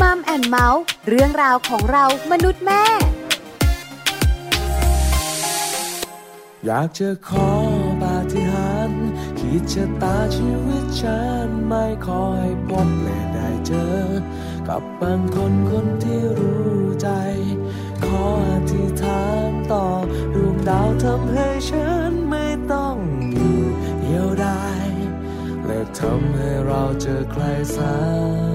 มัมแอนด์เมาส์เรื่องราวของเรามนุษย์แม่อยากจะขอปาฏิหาริย์ขีดชะตาชีวิตฉันไม่ขอให้พบและได้เจอกับบางคนคนที่รู้ใจขออธิษฐานต่อดวงดาวทำให้ฉันไม่ต้องอยู่เดียวดายและทำให้เราเจอใครสัก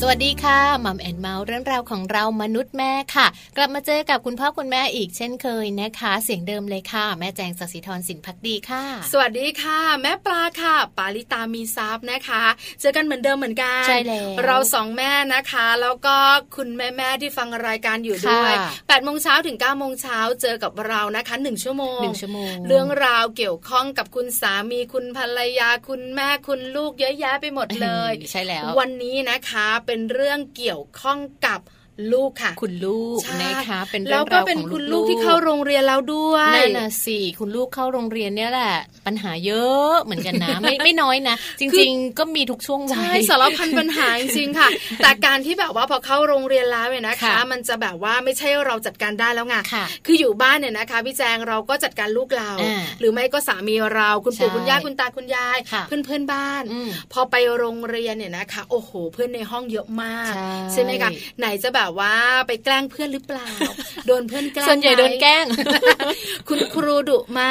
สวัสดีค่ะมัมแอนด์เมาส์เรื่องราวของเรามนุษย์แม่ค่ะกลับมาเจอกับคุณพ่อคุณแม่อีกเช่นเคยนะคะเสียงเดิมเลยค่ะแม่แจงศศิธรสินพักดีค่ะสวัสดีค่ะแม่ปลาค่ะปาลิตามีซับนะคะเจอกันเหมือนเดิมเหมือนกันใช่แล้วเราสองแม่นะคะแล้วก็คุณแม่ที่ฟังรายการอยู่ด้วย 8 โมงเช้าถึง 9 โมงเช้าเจอกับเรานะคะ1ชั่วโมงเรื่องราวเกี่ยวข้องกับคุณสามีคุณภรรยาคุณแม่คุณลูกเยอะแยะไปหมดเลยใช่แล้ววันนี้นะคะเป็นเรื่องเกี่ยวข้องกับ ลูกค่ะคุณลูกนะคะเป็นเรื่องราวของลูกแล้วก็เป็นคุณลูกที่เข้าโรงเรียนแล้วด้วยนั่นน่ะสิคุณลูกเข้าโรงเรียนเนี่ยแหละปัญหาเยอะเหมือนกันนะ ไม่น้อยนะจริงๆก็มีทุกช่วงวัยใช่สารพันปัญหาจริงๆค่ะแต่การที่แบบว่าพอเข้าโรงเรียนแล้วเนี่ยนะคะมันจะแบบว่าไม่ใช่เราจัดการได้แล้วไงคืออยู่บ้านเนี่ยนะคะพี่แจงเราก็จัดการลูกเราหรือไม่ก็สามีเราคุณปู่คุณย่าคุณตาคุณยายเพื่อนๆบ้านพอไปโรงเรียนเนี่ยนะคะโอ้โหเพื่อนในห้องเยอะมากใช่ไหมคะไหนจะแบบว่าไปแกล้งเพื่อนหรือเปล่าโดนเพื่อนแกล้งส่วนใหญ่โดนแกล้งคุณครูดุไหม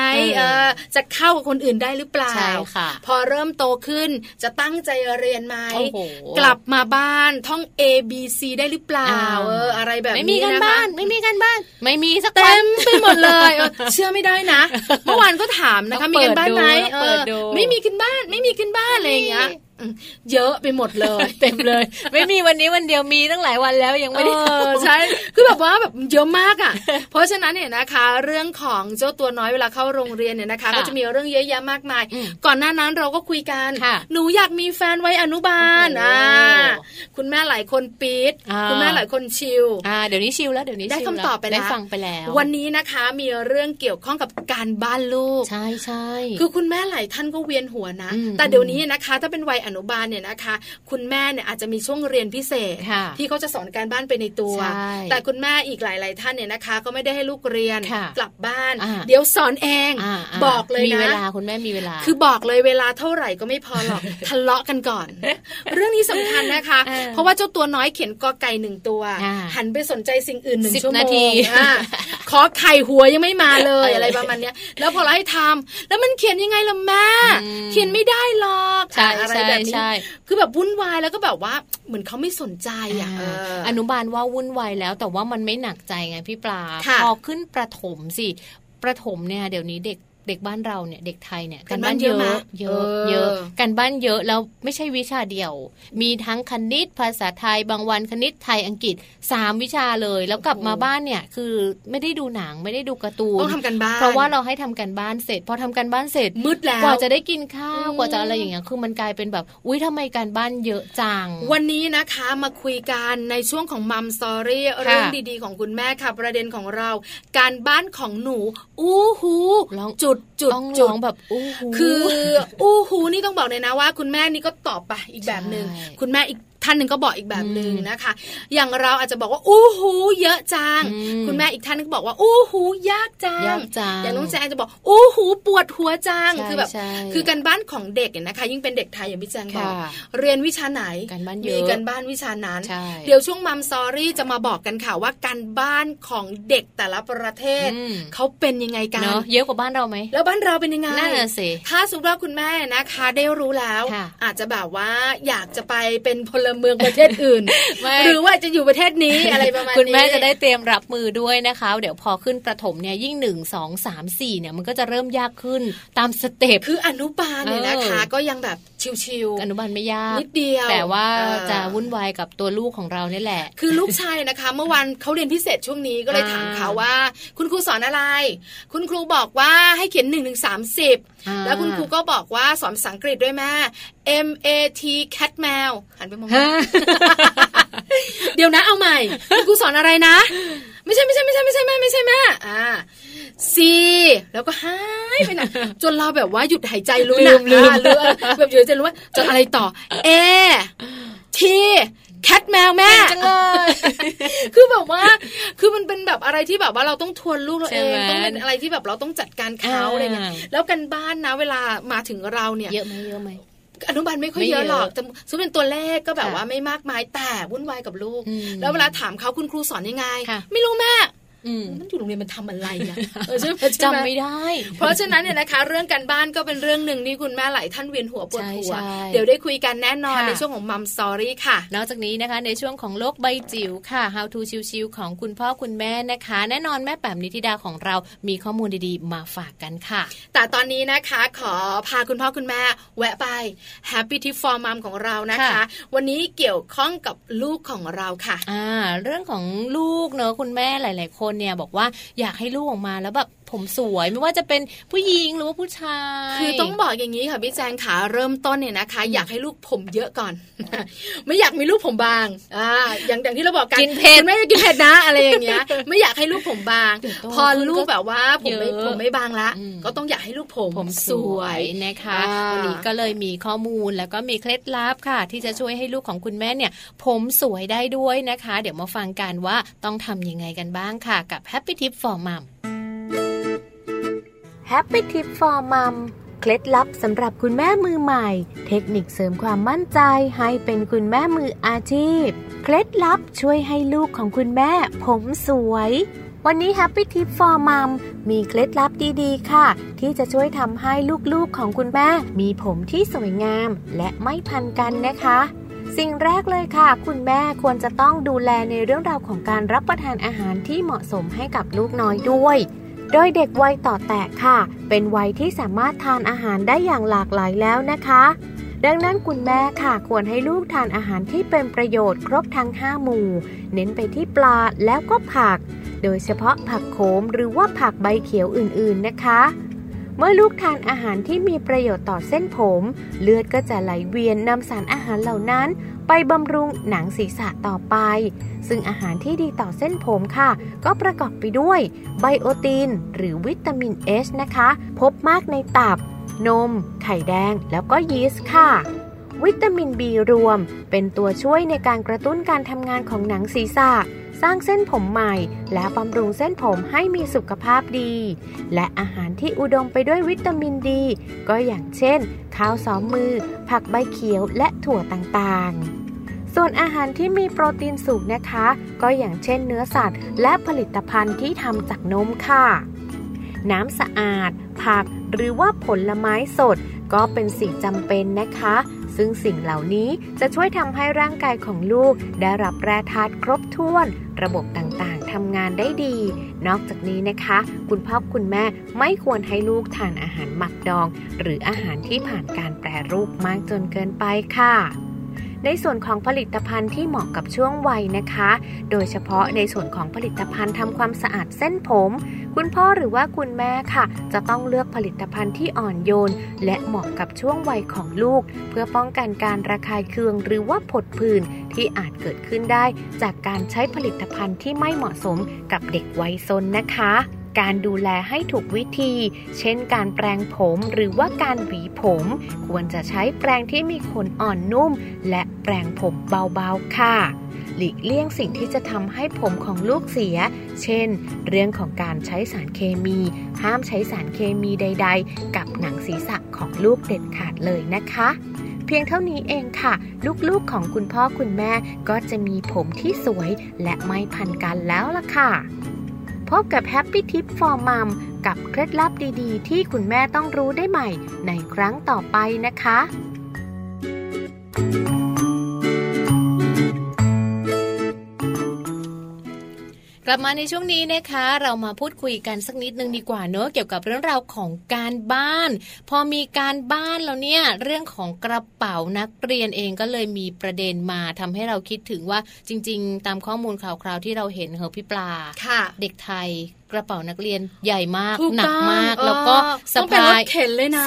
จะเข้ากับคนอื่นได้หรือเปล่าพอเริ่มโตขึ้นจะตั้งใจเรียนไหมกลับมาบ้านท่อง A B C ได้หรือเปล่าอะไรแบบนี้นะคะไม่มีกันบ้านไม่มีสักเต็มไปหมดเลยเชื่อไม่ได้นะเมื่อวานก็ถามนะคะมีกันบ้านไหมไม่มีกันบ้านอะไรอย่างเงี้ยเยอะไปหมดเลยเต็มเลยไม่มีวันนี้วันเดียวมีตั้งหลายวันแล้วยังไม่ได้ใช่คือแบบว่าแบบเยอะมากอ่ะเพราะฉะนั้นเนี่ยนะคะเรื่องของเจ้าตัวน้อยเวลาเข้าโรงเรียนเนี่ยนะคะก็จะมีเรื่องเยอะแยะมากมายก่อนหน้านั้นเราก็คุยกันหนูอยากมีแฟนไว้อนุบาลคุณแม่หลายคนปี๊ดคุณแม่หลายคนชิลเดี๋ยวนี้ชิลแล้วเดี๋ยวนี้ได้คำตอบไปแล้วได้ฟังไปแล้ววันนี้นะคะมีเรื่องเกี่ยวข้องกับการบ้านลูกใช่ใช่คือคุณแม่หลายท่านก็เวียนหัวนะแต่เดี๋ยวนี้นะคะถ้าเป็นวัยอนุบาลเนี่ยนะคะคุณแม่เนี่ยอาจจะมีช่วงเรียนพิเศษที่เขาจะสอนการบ้านไปในตัวแต่คุณแม่อีกหลายๆท่านเนี่ยนะคะก็ไม่ได้ให้ลูกเรียนกลับบ้านเดี๋ยวสอนเองบอกเลยนะมีเวลาคุณแม่มีเวลาคือบอกเลยเวลาเท่าไหร่ก็ไม่พอหรอก ทะเลาะกันก่อน เรื่องนี้สำคัญนะคะ เพราะว่าเจ้าตัวน้อยเขียนกอไก่หนึ่งตัวหันไปสนใจสิ่งอื่นหนึ่งชั่วโมงขอไข่หัวยังไม่มาเลยอะไรประมาณเนี้ยแล้วพอเราให้ทำแล้วมันเขียนยังไงล่ะแม่เขียนไม่ได้หรอกอะไรแบบนี้คือแบบวุ่นวายแล้วก็แบบว่าเหมือนเขาไม่สนใจอ่ะอนุบาลว่าวุ่นวายแล้วแต่ว่ามันไม่หนักใจไงพี่ปลาพอขึ้นประถมสิประถมเนี่ยเดี๋ยวนี้เด็กบ้านเราเนี่ยเด็กไทยเนี่ยการบ้านเยอะการบ้านเยอะแล้วไม่ใช่วิชาเดียวมีทั้งคณิตภาษาไทยบางวันคณิตไทยอังกฤษ3 วิชาเลยแล้วกลับมาบ้านเนี่ยคือไม่ได้ดูหนังไม่ได้ดูการ์ตูนต้องทำการบ้านเพราะว่าเราให้ทำการบ้านเสร็จพอทำการบ้านเสร็จมืดแล้วกว่าจะได้กินข้าวกว่าจะอะไรอย่างเงี้ยคือมันกลายเป็นแบบอุ๊ยทำไมการบ้านเยอะจังวันนี้นะคะมาคุยกันในช่วงของมัมสตอรี่เรื่องดีๆของคุณแม่ค่ะประเด็นของเราการบ้านของหนูอู้หูจุดแบบอู้หูคืออู้หูนี่ต้องบอกเลยนะว่าคุณแม่นี่ก็ตอบไปอีกแบบนึงคุณแม่อีกท่านนึงก็บอกอีกแบบนึงนะคะอย่างเราอาจจะบอกว่าอู้หูเยอะจังคุณแม่อีกท่านนึงก็บอกว่าอู้หูยากจังอย่างน้องแจงจะบอกอู้หูปวดหัวจังคือแบบคือการบ้านของเด็กเนี่ยนะคะยิ่งเป็นเด็กไทยอย่างพี่แจงบอกเรียนวิชาไหนมีการบ้านวิชานั้นเดี๋ยวช่วงมัมซอรี่จะมาบอกกันค่ะว่าการบ้านของเด็กแต่ละประเทศเขาเป็นยังไงกันเยอะกว่าบ้านเราไหมแล้วบ้านเราเป็นยังไงถ้าสมมติว่าคุณแม่นะคะได้รู้แล้วอาจจะแบบว่าอยากจะไปเป็นพลเมืองประเทศอื่นหรือว่าจะอยู่ประเทศนี้อะไรประมาณนี้คุณแม่จะได้เตรียมรับมือด้วยนะคะเดี๋ยวพอขึ้นประถมเนี่ยยิ่ง1 2 3 4เนี่ยมันก็จะเริ่มยากขึ้นตามสเต็ปคืออนุบาลเนี่ยนะคะก็ยังแบบชิวๆอนุบาลไม่ยากนิดเดียวแต่ว่าจะวุ่นวายกับตัวลูกของเราเนี่ยแหละคือลูกชายนะคะเมื่อวันเขาเรียนพิเศษช่วงนี้ก็เลยถามเขาว่าคุณครูสอนอะไรคุณครูบอกว่าให้เขียน1 ถึง 30แล้วคุณครูก็บอกว่าสอนภาษาอังกฤษด้วยแม่ MAT cat meow หันไปมองเดี๋ยวนะเอาใหม่คุณครูสอนอะไรนะไม่ใช่แม่C แล้วก็หายไปน่ะจนเราแบบว่าหยุดหายใจรู้นะลืมแบบหยุดจะรู้ว่าจะอะไรต่อ A Tแคทแมวแม่จังเลยคือแบบว่าคือมันเป็นแบบอะไรที่แบบว่าเราต้องทวนลูกเราเองต้องเป็นอะไรที่แบบเราต้องจัดการเขาอะไรเงี้ยแล้วกันบ้านนะเวลามาถึงเราเนี่ยเยอะไหมอนุบาลไม่ค่อยเยอะหรอกแต่ซึ่งเป็นตัวเลขก็แบบว่าไม่มากมายแต่วุ่นวายกับลูกแล้วเวลาถามเขาคุณครูสอนยังไงไม่รู้แม่มันอยู่โรงเรียนมันทำอะไรอ่ะจำไม่ได้เพราะฉะนั้นเนี่ยนะคะเรื่องการบ้านก็เป็นเรื่องหนึ่งที่คุณแม่หลายท่านเวียนหัวปวดหัวเดี๋ยวได้คุยกันแน่นอนในช่วงของมัมสตอรี่ค่ะนอกจากนี้นะคะในช่วงของโลกใบจิ๋วค่ะ How to ชิวๆของคุณพ่อคุณแม่นะคะแน่นอนแม่แป๋มนิติดาของเรามีข้อมูลดีๆมาฝากกันค่ะแต่ตอนนี้นะคะขอพาคุณพ่อคุณแม่แวะไป Happy Tip for Mom ของเรานะคะวันนี้เกี่ยวข้องกับลูกของเราค่ะเรื่องของลูกเนอะคุณแม่หลายๆคนเนี่ยบอกว่าอยากให้ลูกออกมาแล้วแบบผ ผมสวยไม่ว่าจะเป็นผู้หญิงหรือว่าผู้ชายคือต้องบอกอย่างนี้ค่ะพี่แจงขาเริ่มต้นเนี่ยนะคะอยากให้ลูกผมเยอะก่อน ไม่อยากมีลูกผมบางอย่างที่เราบอกกันกินเผ็ดไม่ได้กินเผ็ดนะอะไรอย่างเงี้ย ไม่อยากให้ลูกผมบาง พอลูกแบบว่าผมไม่บางละก็ต้องอยากให้ลูกผมสวยนะคะวันนี้ก็เลยมีข้อมูลแล้วก็มีเคล็ดลับค่ะที่จะช่วยให้ลูกของคุณแม่เนี่ยผมสวยได้ด้วยนะคะเดี๋ยวมาฟังกันว่าต้องทำยังไงกันบ้างค่ะกับ Happy Tip for Mom Happy Tip for Mom เคล็ดลับสำหรับคุณแม่มือใหม่เทคนิคเสริมความมั่นใจให้เป็นคุณแม่มืออาชีพเคล็ดลับช่วยให้ลูกของคุณแม่ผมสวยวันนี้ Happy Tip for Mom มีเคล็ดลับดีๆค่ะที่จะช่วยทำให้ลูกๆของคุณแม่มีผมที่สวยงามและไม่พันกันนะคะสิ่งแรกเลยค่ะคุณแม่ควรจะต้องดูแลในเรื่องราวของการรับประทานอาหารที่เหมาะสมให้กับลูกน้อยด้วยโดยเด็กวัยต่อแตะค่ะเป็นวัยที่สามารถทานอาหารได้อย่างหลากหลายแล้วนะคะดังนั้นคุณแม่ค่ะควรให้ลูกทานอาหารที่เป็นประโยชน์ครบทั้ง5หมู่เน้นไปที่ปลาแล้วก็ผักโดยเฉพาะผักโขมหรือว่าผักใบเขียวอื่นๆนะคะเมื่อลูกทานอาหารที่มีประโยชน์ต่อเส้นผมเลือดก็จะไหลเวียนนำสารอาหารเหล่านั้นไปบำรุงหนังศีรษะต่อไปซึ่งอาหารที่ดีต่อเส้นผมค่ะก็ประกอบไปด้วยไบโอตินหรือวิตามิน H นะคะพบมากในตับนมไข่แดงแล้วก็ยีสต์ค่ะวิตามิน B รวมเป็นตัวช่วยในการกระตุ้นการทำงานของหนังศีรษะสร้างเส้นผมใหม่และบำรุงเส้นผมให้มีสุขภาพดีและอาหารที่อุดมไปด้วยวิตามินดีก็อย่างเช่นข้าวซ้อมมือผักใบเขียวและถั่วต่างๆส่วนอาหารที่มีโปรตีนสูงนะคะก็อย่างเช่นเนื้อสัตว์และผลิตภัณฑ์ที่ทำจากนมค่ะน้ำสะอาดผักหรือว่าผลไม้สดก็เป็นสิ่งจำเป็นนะคะซึ่งสิ่งเหล่านี้จะช่วยทำให้ร่างกายของลูกได้รับแร่ธาตุครบถ้วนระบบต่างๆทำงานได้ดีนอกจากนี้นะคะคุณพ่อคุณแม่ไม่ควรให้ลูกทานอาหารหมักดองหรืออาหารที่ผ่านการแปรรูปมากจนเกินไปค่ะในส่วนของผลิตภัณฑ์ที่เหมาะกับช่วงวัยนะคะโดยเฉพาะในส่วนของผลิตภัณฑ์ทำความสะอาดเส้นผมคุณพ่อหรือว่าคุณแม่ค่ะจะต้องเลือกผลิตภัณฑ์ที่อ่อนโยนและเหมาะกับช่วงวัยของลูกเพื่อป้องกันการระคายเคืองหรือว่าผดผื่นที่อาจเกิดขึ้นได้จากการใช้ผลิตภัณฑ์ที่ไม่เหมาะสมกับเด็กวัยซนนะคะการดูแลให้ถูกวิธีเช่นการแปรงผมหรือว่าการหวีผมควรจะใช้แปรงที่มีขนอ่อนนุ่มและแปรงผมเบาๆค่ะหลีกเลี่ยงสิ่งที่จะทำให้ผมของลูกเสียเช่นเรื่องของการใช้สารเคมีห้ามใช้สารเคมีใดๆกับหนังศีรษะของลูกเด็ดขาดเลยนะคะเพียงเท่านี้เองค่ะลูกๆของคุณพ่อคุณแม่ก็จะมีผมที่สวยและไม่พันกันแล้วล่ะค่ะพบกับ Happy Tip for Mom กับเคล็ดลับดีๆที่คุณแม่ต้องรู้ได้ใหม่ในครั้งต่อไปนะคะกลับมาในช่วงนี้นะคะเรามาพูดคุยกันสักนิดนึงดีกว่าเนอะเกี่ยวกับเรื่องราวของการบ้านพอมีการบ้านแล้วเนี่ยเรื่องของกระเป๋านักเรียนเองก็เลยมีประเด็นมาทำให้เราคิดถึงว่าจริงๆตามข้อมูลข่าวๆที่เราเห็นเหรอพี่ปลาเด็กไทยกระเป๋านักเรียนใหญ่มากหนักมากแล้วก็สะพาย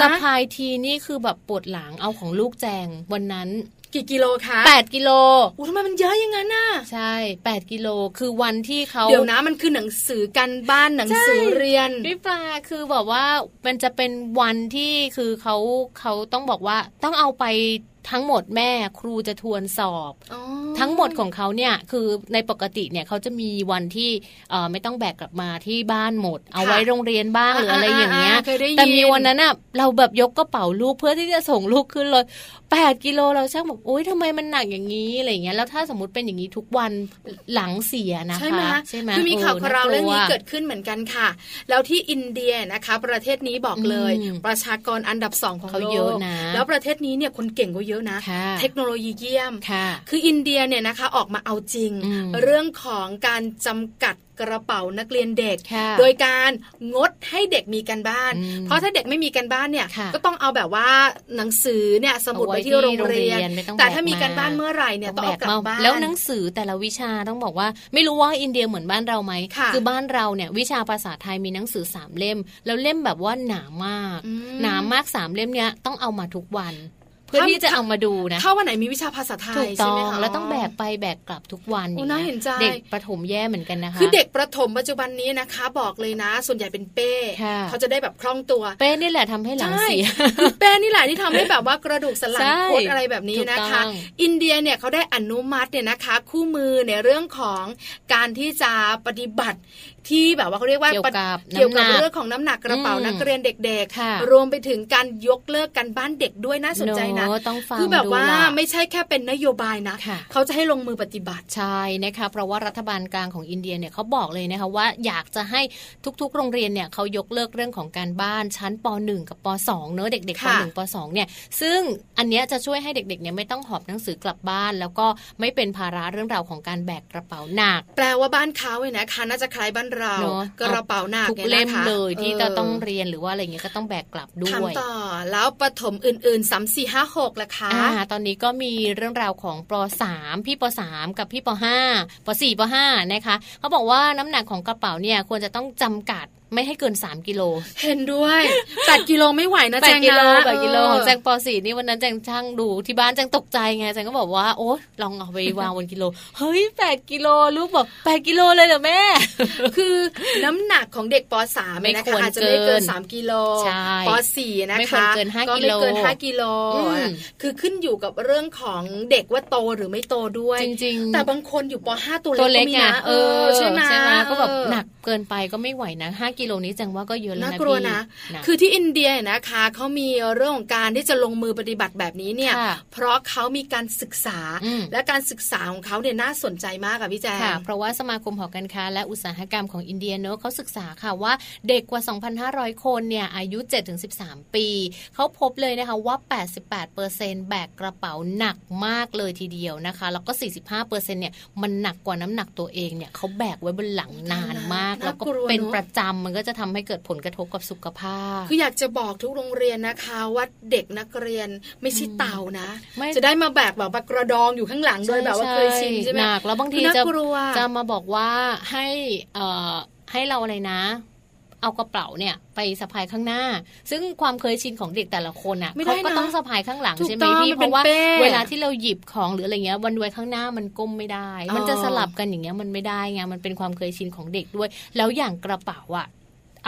สะพายทีนี่คือแบบปวดหลังเอาของลูกแจงวันนั้นกี่กิโลคะ8กิโลโอ้ทำไมมันเยอะอย่างนั้นน่ะใช่8กิโลคือวันที่เขาเดี๋ยวนะมันคือหนังสือการบ้านหนังสือเรียนพี่ปลาคือบอกว่ามันจะเป็นวันที่คือเขาต้องบอกว่าต้องเอาไปทั้งหมดแม่ครูจะทวนสอบทั้งหมดของเขาเนี่ยคือในปกติเนี่ยเขาจะมีวันที่ไม่ต้องแบกกลับมาที่บ้านหมดเอาไว้โรงเรียนบ้างหรืออะไรอย่างเงี้ยแต่มีวันนั้นอ่ะเราแบบยกกระเป๋าลูกเพื่อที่จะส่งลูกขึ้นรถ8กิโลเราช่างบอกโอ๊ยทำไมมันหนักอย่างนี้อะไรอย่างเงี้ยแล้วถ้าสมมติเป็นอย่างนี้ทุกวันหลังเสียนะคะใช่ไหมคือมีข่าวของเราเรื่องนี้เกิดขึ้นเหมือนกันค่ะแล้วที่อินเดียนะคะประเทศนี้บอกเลยประชากรอันดับ2ของโลกแล้วประเทศนี้เนี่ยคนเก่งก็เยอะนะเทคโนโลยีเยี่ยมคืออินเดียเนี่ยนะคะออกมาเอาจริงเรื่องของการจำกัด กระเป๋านักเรียนเด็กโดยการงดให้เด็กมีการบ้านเพราะถ้าเด็กไม่มีการบ้านเนี่ยก็ต้องเอาแบบว่าหนังสือเนี่ยสมุดไปที่โรงเรียนแต่ถ้ามีการบ้านเมื่อไหร่เนี่ยต้องเอากลับบ้านแล้วหนังสือแต่ละวิชาต้องบอกว่าไม่รู้ว่าอินเดียเหมือนบ้านเราไหมคือบ้านเราเนี่ยวิชาภาษาไทยมีหนังสือ3เล่มแล้วเล่มแบบว่าหนามาก3เล่มเนี่ยต้องเอามาทุกวันเพื่อที่จะเอามาดูนะถ้าวันไหนมีวิชาภาษาไทยถูกต้องแล้วต้องแบกไปแบกกลับทุกวันอย่างนี้เด็กประถมแย่เหมือนกันนะคะคือเด็กประถมปัจจุบันนี้นะคะบอกเลยนะส่วนใหญ่เป็นเป้เขาจะได้แบบคล่องตัวเป้นี่แหละทำให้หลังเสียเป้นี่แหละที่ทำให้แบบว่ากระดูกสันหลังโคตรอะไรแบบนี้นะคะอินเดียเนี่ยเขาได้อนุมัติเนี่ยนะคะคู่มือในเรื่องของการที่จะปฏิบัติที่แบบว่าเขาเรียกว่าเกี่ยวกับเรื่องของน้ำหนักกระเป๋านักเรียนเด็กๆรวมไปถึงการยกเลิกการบ้านเด็กด้วยน่าสนใจนะคือแบบว่าไม่ใช่แค่เป็นนโยบายนะเขาจะให้ลงมือปฏิบัติใช่นะคะเพราะว่ารัฐบาลกลางของอินเดียเนี่ยเขาบอกเลยนะคะว่าอยากจะให้ทุกๆโรงเรียนเนี่ยเขายกเลิกเรื่องของการบ้านชั้นป .1 กับป .2 เนอะเด็กๆป .1 ป .2 เนี่ยซึ่งอันเนี้ยจะช่วยให้เด็กๆเนี่ยไม่ต้องหอบหนังสือกลับบ้านแล้วก็ไม่เป็นภาระเรื่องราวของการแบกกระเป๋าหนักแปลว่าบ้านเขาเนี่ยนะคะน่าจะคล้ายบ้านเรากระเป๋าหนักทุกเล่มเลยที่จะต้องเรียนหรือว่าอะไรเงี้ยก็ต้องแบกกลับด้วยทำต่อแล้วประถมอื่นๆ3-4-5-6ล่ะคะตอนนี้ก็มีเรื่องราวของป .3 พี่ป .3 กับพี่ป .5 ป .4 ป .5 นะคะเขาบอกว่าน้ำหนักของกระเป๋าเนี่ยควรจะต้องจำกัดไม่ให้เกิน3กิโลเห็นด้วย8กิโลไม่ไหวนะแจงนะ8กิโลของแจงป .4 นี่วันนั้นแจงช่างดูที่บ้านแจงตกใจไงแจงก็บอกว่าโอ๊ยลองเอาไปวางบนกิโลเฮ้ย8กิโลลูกบอก8กิโลเลยเหรอแม่คือน้ำหนักของเด็กป .3 ไม่ควรเกิน3กิโลป .4 นะคะไม่ควรเกิน5กิโลก็ไม่เกิน5กิโลคือขึ้นอยู่กับเรื่องของเด็กว่าโตหรือไม่โตด้วยจริงๆแต่บางคนอยู่ป .5 ตัวเล็กนะใช่มั้ยก็แบบหนักเกินไปก็ไม่ไหวนะ5กิโลนี้จังว่าก็เยอะแล้วนะพี่น่ากลัวนะคือที่อินเดียนะคะเขามีเรื่องของการที่จะลงมือปฏิบัติแบบนี้เนี่ยเพราะเขามีการศึกษาและการศึกษาของเขาเนี่ยน่าสนใจมากค่ะพี่แจงเพราะว่าสมาคมหอการค้าและอุตสาหกรรมของอินเดียเนอะเขาศึกษาค่ะว่าเด็กกว่า 2,500 คนเนี่ยอายุ 7-13 ปีเขาพบเลยนะคะว่า 88% แบกกระเป๋าหนักมากเลยทีเดียวนะคะแล้วก็ 45% เนี่ยมันหนักกว่าน้ำหนักตัวเองเนี่ยเขาแบกไว้บนหลังนานมากแล้วก็เป็นประจำมันก็จะทำให้เกิดผลกระทบกับสุขภาพคืออยากจะบอกทุกโรงเรียนนะคะว่าเด็กนักเรียนไม่ใช่เต่านะจะได้มาแบกแบบกระดองอยู่ข้างหลังโดยแบบว่าเคยชินใช่ไหมหนักแล้วบางทีจะมาบอกว่าให้เราอะไรนะเอากระเป๋าเนี่ยไปสะพายข้างหน้าซึ่งความเคยชินของเด็กแต่ละคนอ่ะเขาก็ต้องสะพายข้างหลังใช่ไหมพี่เพราะว่าเวลาที่เราหยิบของหรืออะไรเงี้ยวันด้วยข้างหน้ามันก้มไม่ได้มันจะสลับกันอย่างเงี้ยมันไม่ได้ไงมันเป็นความเคยชินของเด็กด้วยแล้วอย่างกระเป๋าอ่ะ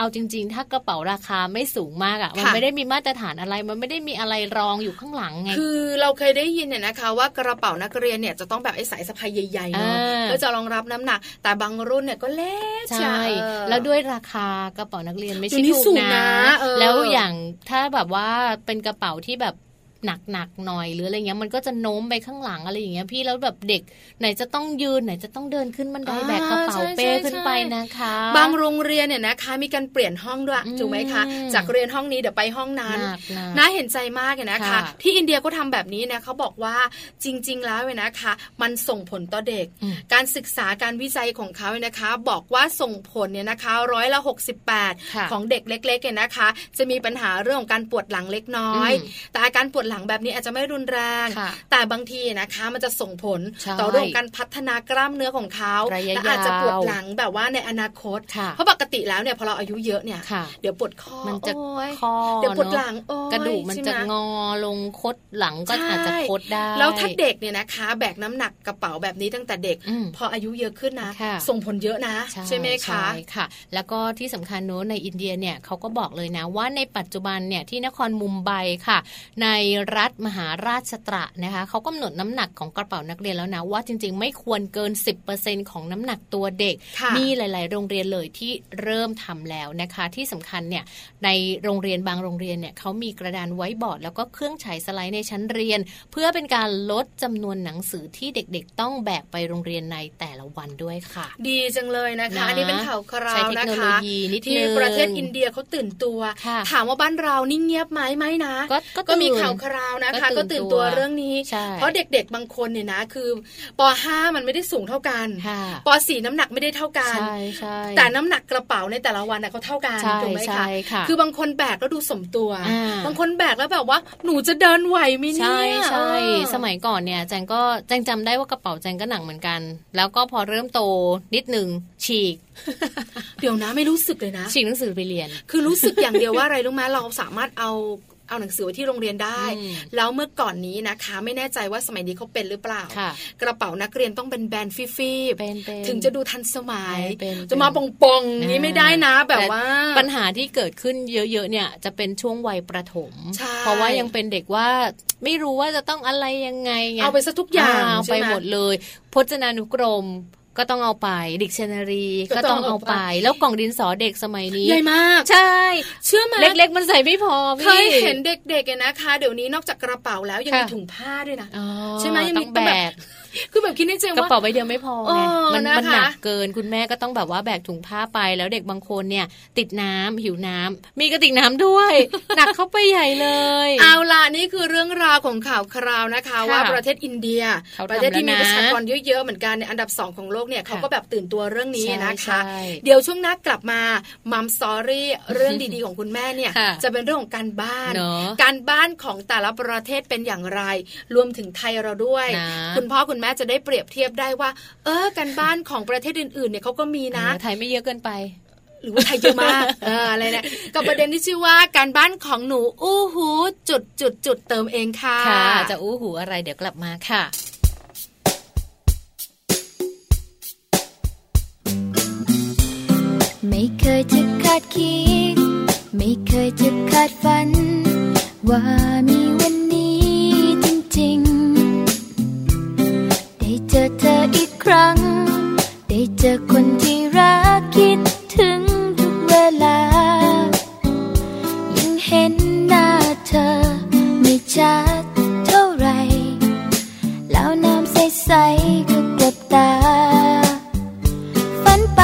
เอาจริงๆถ้ากระเป๋าราคาไม่สูงมากอ่ะมันไม่ได้มีมาตรฐานอะไรมันไม่ได้มีอะไรรองอยู่ข้างหลังไงคือเราเคยได้ยินเนี่ยนะคะว่ากระเป๋านักเรียนเนี่ยจะต้องแบบไอ้สายสะพายใหญ่ๆเนาะเพื่อจะรองรับน้ำหนักแต่บางรุ่นเนี่ยก็เล็กใช่แล้วด้วยราคากระเป๋านักเรียนไม่ใช่ถูกนะแล้วอย่างถ้าแบบว่าเป็นกระเป๋าที่แบบหนักหน่อยหรืออะไรเงี้ยมันก็จะโน้มไปข้างหลังอะไรอย่างเงี้ยพี่แล้วแบบเด็กไหนจะต้องยืนไหนจะต้องเดินขึ้นบันไดแบกกระเป๋าเป้ขึ้นไปนะคะบางโรงเรียนเนี่ยนะคะมีการเปลี่ยนห้องด้วยถูกไหมคะจากเรียนห้องนี้เดี๋ยวไปห้องนั้นน่าเห็นใจมากเลยนะคะที่อินเดียก็ทำแบบนี้นะเขาบอกว่าจริงๆแล้วเนี่ยนะคะมันส่งผลต่อเด็กการศึกษาการวิจัยของเขาเนี่ยนะคะบอกว่าส่งผลเนี่ยนะคะ68%ของเด็กเล็กๆเนี่ยนะคะจะมีปัญหาเรื่องของการปวดหลังเล็กน้อยแต่การปวดหลังแบบนี้อาจจะไม่รุนแรงแต่บางทีนะคะมันจะส่งผลต่อเรื่องการพัฒนากล้ามเนื้อของเขาและอาจจะปวดหลังแบบว่าในอนาคตเพราะปกติแล้วเนี่ยพอเราอายุเยอะเนี่ยเดี๋ยวปวดข้อมันจะข้อเดี๋ยวปวดหลังกระดูกมันจะงอลงคดหลังก็อาจจะคดได้แล้วถ้าเด็กเนี่ยนะคะแบกน้ำหนักกระเป๋าแบบนี้ตั้งแต่เด็กพออายุเยอะขึ้นนะส่งผลเยอะนะใช่ไหมคะค่ะแล้วก็ที่สำคัญโน้นในอินเดียเนี่ยเขาก็บอกเลยนะว่าในปัจจุบันเนี่ยที่นครมุมไบค่ะในรัฐมหาราชตระนะคะเขากำหนดน้ำหนักของกระเป๋านักเรียนแล้วนะว่าจริงๆไม่ควรเกิน 10% ของน้ำหนักตัวเด็กมีหลายๆโรงเรียนเลยที่เริ่มทำแล้วนะคะที่สำคัญเนี่ยในโรงเรียนบางโรงเรียนเนี่ยเขามีกระดานไว้บอร์ดแล้วก็เครื่องฉายสไลด์ในชั้นเรียนเพื่อเป็นการลดจำนวนหนังสือที่เด็กๆต้องแบกไปโรงเรียนในแต่ละวันด้วยค่ะดีจังเลยนะคะนี่เป็นข่าวคราวนะคะที่ประเทศอินเดียเขาตื่นตัวถามว่าบ้านเรานิ่งเงียบไหมนะก็มีข่าว ราวนะคะก็ตื่นตัวเรื่องนี้เพราะเด็กๆบางคนเนี่ยนะคือป .5 มันไม่ได้สูงเท่ากันป .4 น้ำหนักไม่ได้เท่ากันแต่น้ำหนักกระเป๋าในแต่ละวันเขาเท่ากันถูกไหมคะคือบางคนแบกแล้วดูสมตัวบางคนแบกแล้วแบบว่าหนูจะเดินไหวไหมเนี่ยใช่สมัยก่อนเนี่ยแจงจำได้ว่ากระเป๋าแจงก็หนักเหมือนกันแล้วก็พอเริ่มโตนิดนึงฉีกเดี๋ยวนะไม่รู้สึกเลยนะฉีกหนังสือไปเรียนคือรู้สึกอย่างเดียวว่าอะไรรู้ไหมเราสามารถเอาหนังสือไว้ที่โรงเรียนได้แล้วเมื่อก่อนนี้นะคะไม่แน่ใจว่าสมัยนี้เขาเป็นหรือเปล่ากระเป๋านักเรียนต้องเป็นแบรนด์ฟีบๆถึงจะดูทันสมัยจะมาปองๆนี้ไม่ได้นะแบบว่าปัญหาที่เกิดขึ้นเยอะๆเนี่ยจะเป็นช่วงวัยประถมเพราะว่ายังเป็นเด็กว่าไม่รู้ว่าจะต้องอะไรยังไงเอาไปซะทุกอย่างเอาไปหมดเลยพจนานุกรมก็ต้องเอาไปดิกชันนารีก็ต้องเอาไปแล้วกล่องดินสอเด็กสมัยนี้ใหญ่มากใช่เชื่อมั้ยเล็กๆมันใส่ไม่พอพี่เคยเห็นเด็กๆอ่ะนะคะเดี๋ยวนี้นอกจากกระเป๋าแล้วยังมีถุงผ้าด้วยนะใช่มั้ยยังมีแบบคือแบบคิดในใจว่ากระเป๋าใบเดียวไม่พอไงมันหนักเกินคุณแม่ก็ต้องแบบว่าแบกถุงผ้าไปแล้วเด็กบางคนเนี่ยติดน้ำหิวน้ำมีกระติกน้ำด้วยหนักเข้าไปใหญ่เลยเอาล่ะนี่คือเรื่องราวของข่าวคราวนะคะว่าประเทศอินเดียประเทศที่มีประชากรเยอะๆเหมือนกันในอันดับ2ของโลกเนี่ยเขาก็แบบตื่นตัวเรื่องนี้นะคะเดี๋ยวช่วงหน้ากลับมามัมสอรี่เรื่องดีๆของคุณแม่เนี่ยจะเป็นเรื่องของการบ้านการบ้านของแต่ละประเทศเป็นอย่างไรรวมถึงไทยเราด้วยคุณพ่อคุณแม่จะได้เปรียบเทียบได้ว่าการบ้านของประเทศอื่นๆเนี่ยเขาก็มีนะไทยไม่เยอะเกินไปหรือว่าไทยเยอะมากอะไรเนี่ยกับประเด็นที่ชื่อว่าการบ้านของหนูอู้หูจุดเติมเองค่ะจะอู้หูอะไรเดี๋ยวกลับมาค่ะไม่เคยจะคาดคิดไม่เคยจะคาดฝันว่ามีวันนี้จริงๆได้เจอเธออีกครั้งได้เจอคนที่รักคิดถึงทุกเวลายังเห็นหน้าเธอไม่ชัดเท่าไหร่แล้วน้ำใสๆก็กลับตาฝันไป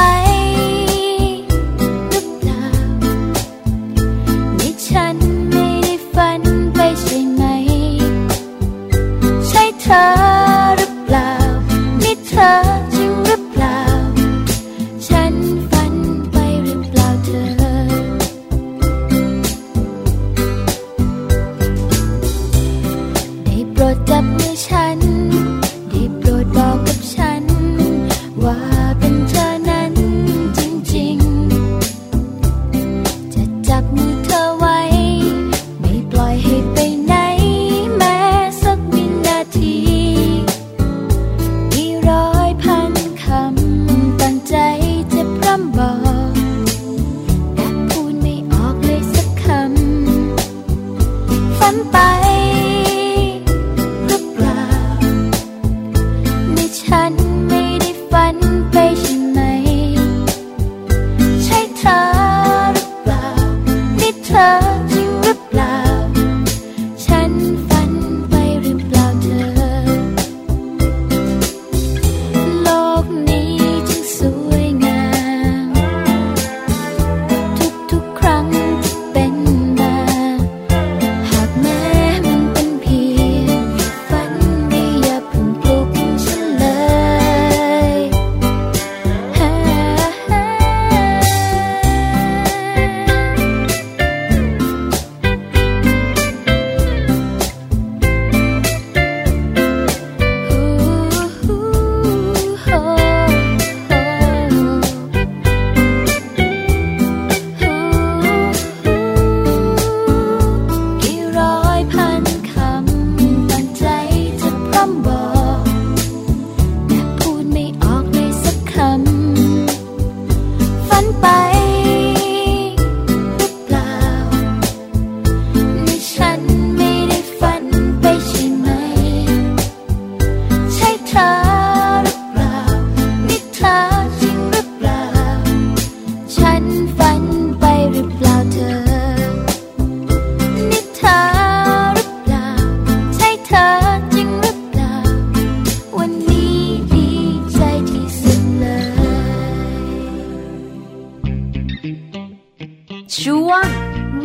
ช่วง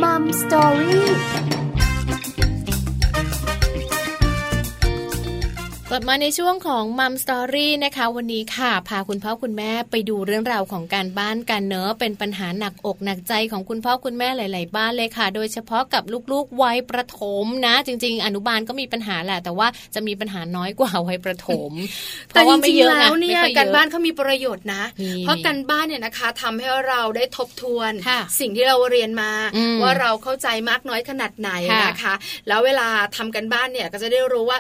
มัมสตอรี่ กลับมาในช่วงของมัมสตอรี่นะคะวันนี้ค่ะพาคุณพ่อคุณแม่ไปดูเรื่องราวของการบ้านกันเนอะเป็นปัญหาหนักอกหนักใจของคุณพ่อคุณแม่หลายๆบ้านเลยค่ะโดยเฉพาะกับลูกๆวัยประถมนะจริงๆอนุบาลก็มีปัญหาแหละแต่ว่าจะมีปัญหาน้อยกว่าวัยประถมเพราะว่าไม่เยอะนะไม่ค่อยเยอะการบ้านเขามีประโยชน์นะเพราะการบ้านเนี่ยนะคะทำให้เราได้ทบทวนสิ่งที่เราเรียนมาว่าเราเข้าใจมากน้อยขนาดไหนนะคะแล้วเวลาทำการบ้านเนี่ยก็จะได้รู้ว่า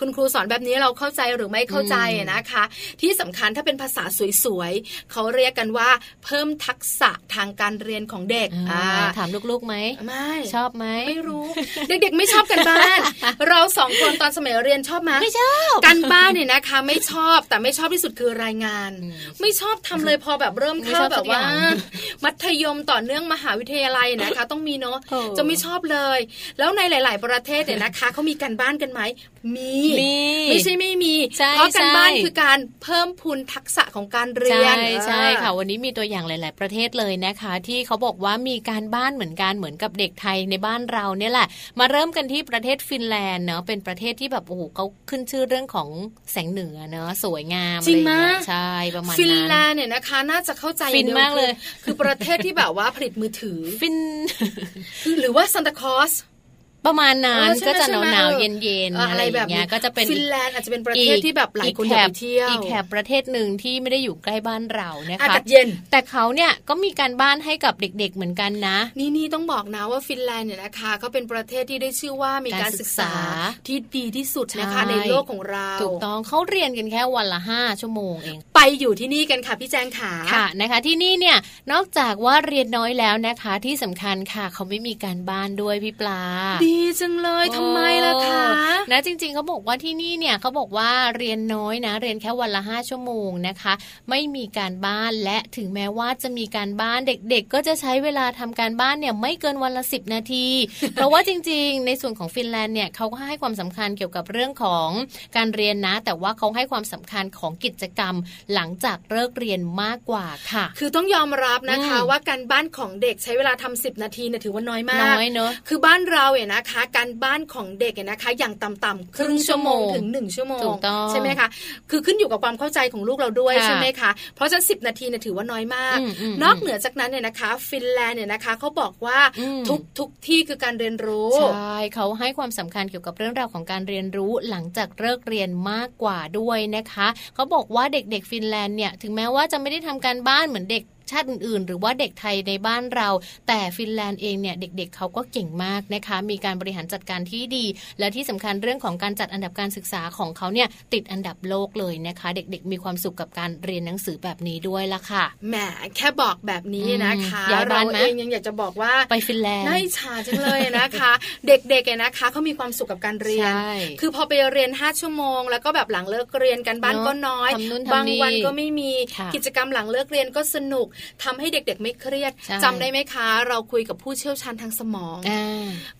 คุณครูสอนแบบนี้เราเข้าใจหรือไม่เข้าใจนะคะที่สำคัญถ้าเป็นภาษาสวยๆเขาเรียกกันว่าเพิ่มทักษะทางการเรียนของเด็กถามลูกๆไหมไม่ชอบไหมไม่รู้ เด็กๆไม่ชอบการบ้าน เราสองคนตอนสมัยเรียนชอบไหมไม่ชอบการบ้านเนี่ยนะคะไม่ชอบแต่ไม่ชอบที่สุดคือรายงานไม่ชอบทำเลยพอแบบเริ่มเข้าแบบว่ามัธยมต่อเนื่องมหาวิทยาลัยนะคะต้องมีเนาะจะไม่ชอบเลยแล้วในหลายๆประเทศเนี่ยนะคะเขามีการบ้านกันไหมมีไม่ใช่ไม่มีเพราะการบ้านคือการเพิ่มพูนทักษะของการเรียนใช่ค่ะวันนี้มีตัวอย่างหลายๆประเทศเลยนะคะที่เขาบอกว่ามีการบ้านเหมือนกันเหมือนกับเด็กไทยในบ้านเราเนี่ยแหละมาเริ่มกันที่ประเทศฟินแลนด์เนาะเป็นประเทศที่แบบโอ้โหเขาขึ้นชื่อเรื่องของแสงเหนือเนาะสวยงามจริงไหมใช่ประมาณนั้นฟินแลนด์เนี่ยนะคะน่าจะเข้าใจฟินมากเลยคือประเทศที่แบบว่าผลิตมือถือฟินหรือว่าซานตาคลอสประมาณนั้นก็จะหนาวๆเย็นๆอะไรแบบนี้ก็จะเป็นฟินแลนด์อาจจะเป็นประเทศที่แบบหลายคนอยากไปเที่ยวอีกแถบประเทศนึงที่ไม่ได้อยู่ใกล้บ้านเรานะคะอากาศเย็นแต่เขาเนี่ยก็มีการบ้านให้กับเด็กๆเหมือนกันนะนี่ต้องบอกนะว่าฟินแลนด์เนี่ยนะคะเขาเป็นประเทศที่ได้ชื่อว่ามีการศึกษาที่ดีที่สุดนะคะในโลกของเราถูกต้องเขาเรียนกันแค่วันละ5 ชั่วโมงเองไปอยู่ที่นี่กันค่ะพี่แจงขาค่ะนะคะที่นี่เนี่ยนอกจากว่าเรียนน้อยแล้วนะคะที่สำคัญค่ะเขาไม่มีการบ้านด้วยพี่ปลาดีจังเลยทำไมล่ะคะนะจริงๆเขาบอกว่าที่นี่เนี่ยเขาบอกว่าเรียนน้อยนะเรียนแค่วันละ5 ชั่วโมงนะคะไม่มีการบ้านและถึงแม้ว่าจะมีการบ้านเด็กๆก็จะใช้เวลาทำการบ้านเนี่ยไม่เกินวันละ10 นาที เพราะว่าจริงๆในส่วนของฟินแลนด์เนี่ยเขาก็ให้ความสำคัญเกี่ยวกับเรื่องของการเรียนนะแต่ว่าเขาให้ความสำคัญของกิจกรรมหลังจากเลิกเรียนมากกว่าค่ะคือต้องยอมรับนะคะว่าการบ้านของเด็กใช้เวลาทำ10 นาทีเนี่ยถือว่าน้อยมากน้อยเนอะคือบ้านเราเนี่ยนะคะการบ้านของเด็กเนี่ยนะคะอย่างต่ำๆครึ่งชั่วโมงถึง1 ชั่วโมงใช่ไหมคะคือขึ้นอยู่กับความเข้าใจของลูกเราด้วยใช่ไหมคะเพราะฉะนั้น10 นาทีเนี่ยถือว่าน้อยมากนอกเหนือจากนั้นเนี่ยนะคะฟินแลนด์เนี่ยนะคะเขาบอกว่าทุกที่คือการเรียนรู้ใช่เขาให้ความสำคัญเกี่ยวกับเรื่องราวของการเรียนรู้หลังจากเลิกเรียนมากกว่าด้วยนะคะเขาบอกว่าเด็กๆฟินแลนด์เนี่ยถึงแม้ว่าจะไม่ได้ทำการบ้านเหมือนเด็กชาติอื่นๆหรือว่าเด็กไทยในบ้านเราแต่ฟินแลนด์เองเนี่ยเด็กๆเขาก็เก่งมากนะคะมีการบริหารจัดการที่ดีและที่สำคัญเรื่องของการจัดอันดับการศึกษาของเขาเนี่ยติดอันดับโลกเลยนะคะเด็กๆมีความสุขกับการเรียนหนังสือแบบนี้ด้วยล่ะค่ะแหมแค่บอกแบบนี้นะคะเราเองยังอยากจะบอกว่าไปฟินแลนด์น่าอิจฉาจังเลยนะคะ เด็กๆนะคะเขามีความสุขกับการเรียนคือพอไปเรียน5 ชั่วโมงแล้วก็แบบหลังเลิกเรียนกันบ้านก็น้อยบางวันก็ไม่มีกิจกรรมหลังเลิกเรียนก็สนุกทำให้เด็กๆไม่เครียดจำได้ไหมคะเราคุยกับผู้เชี่ยวชาญทางสมอง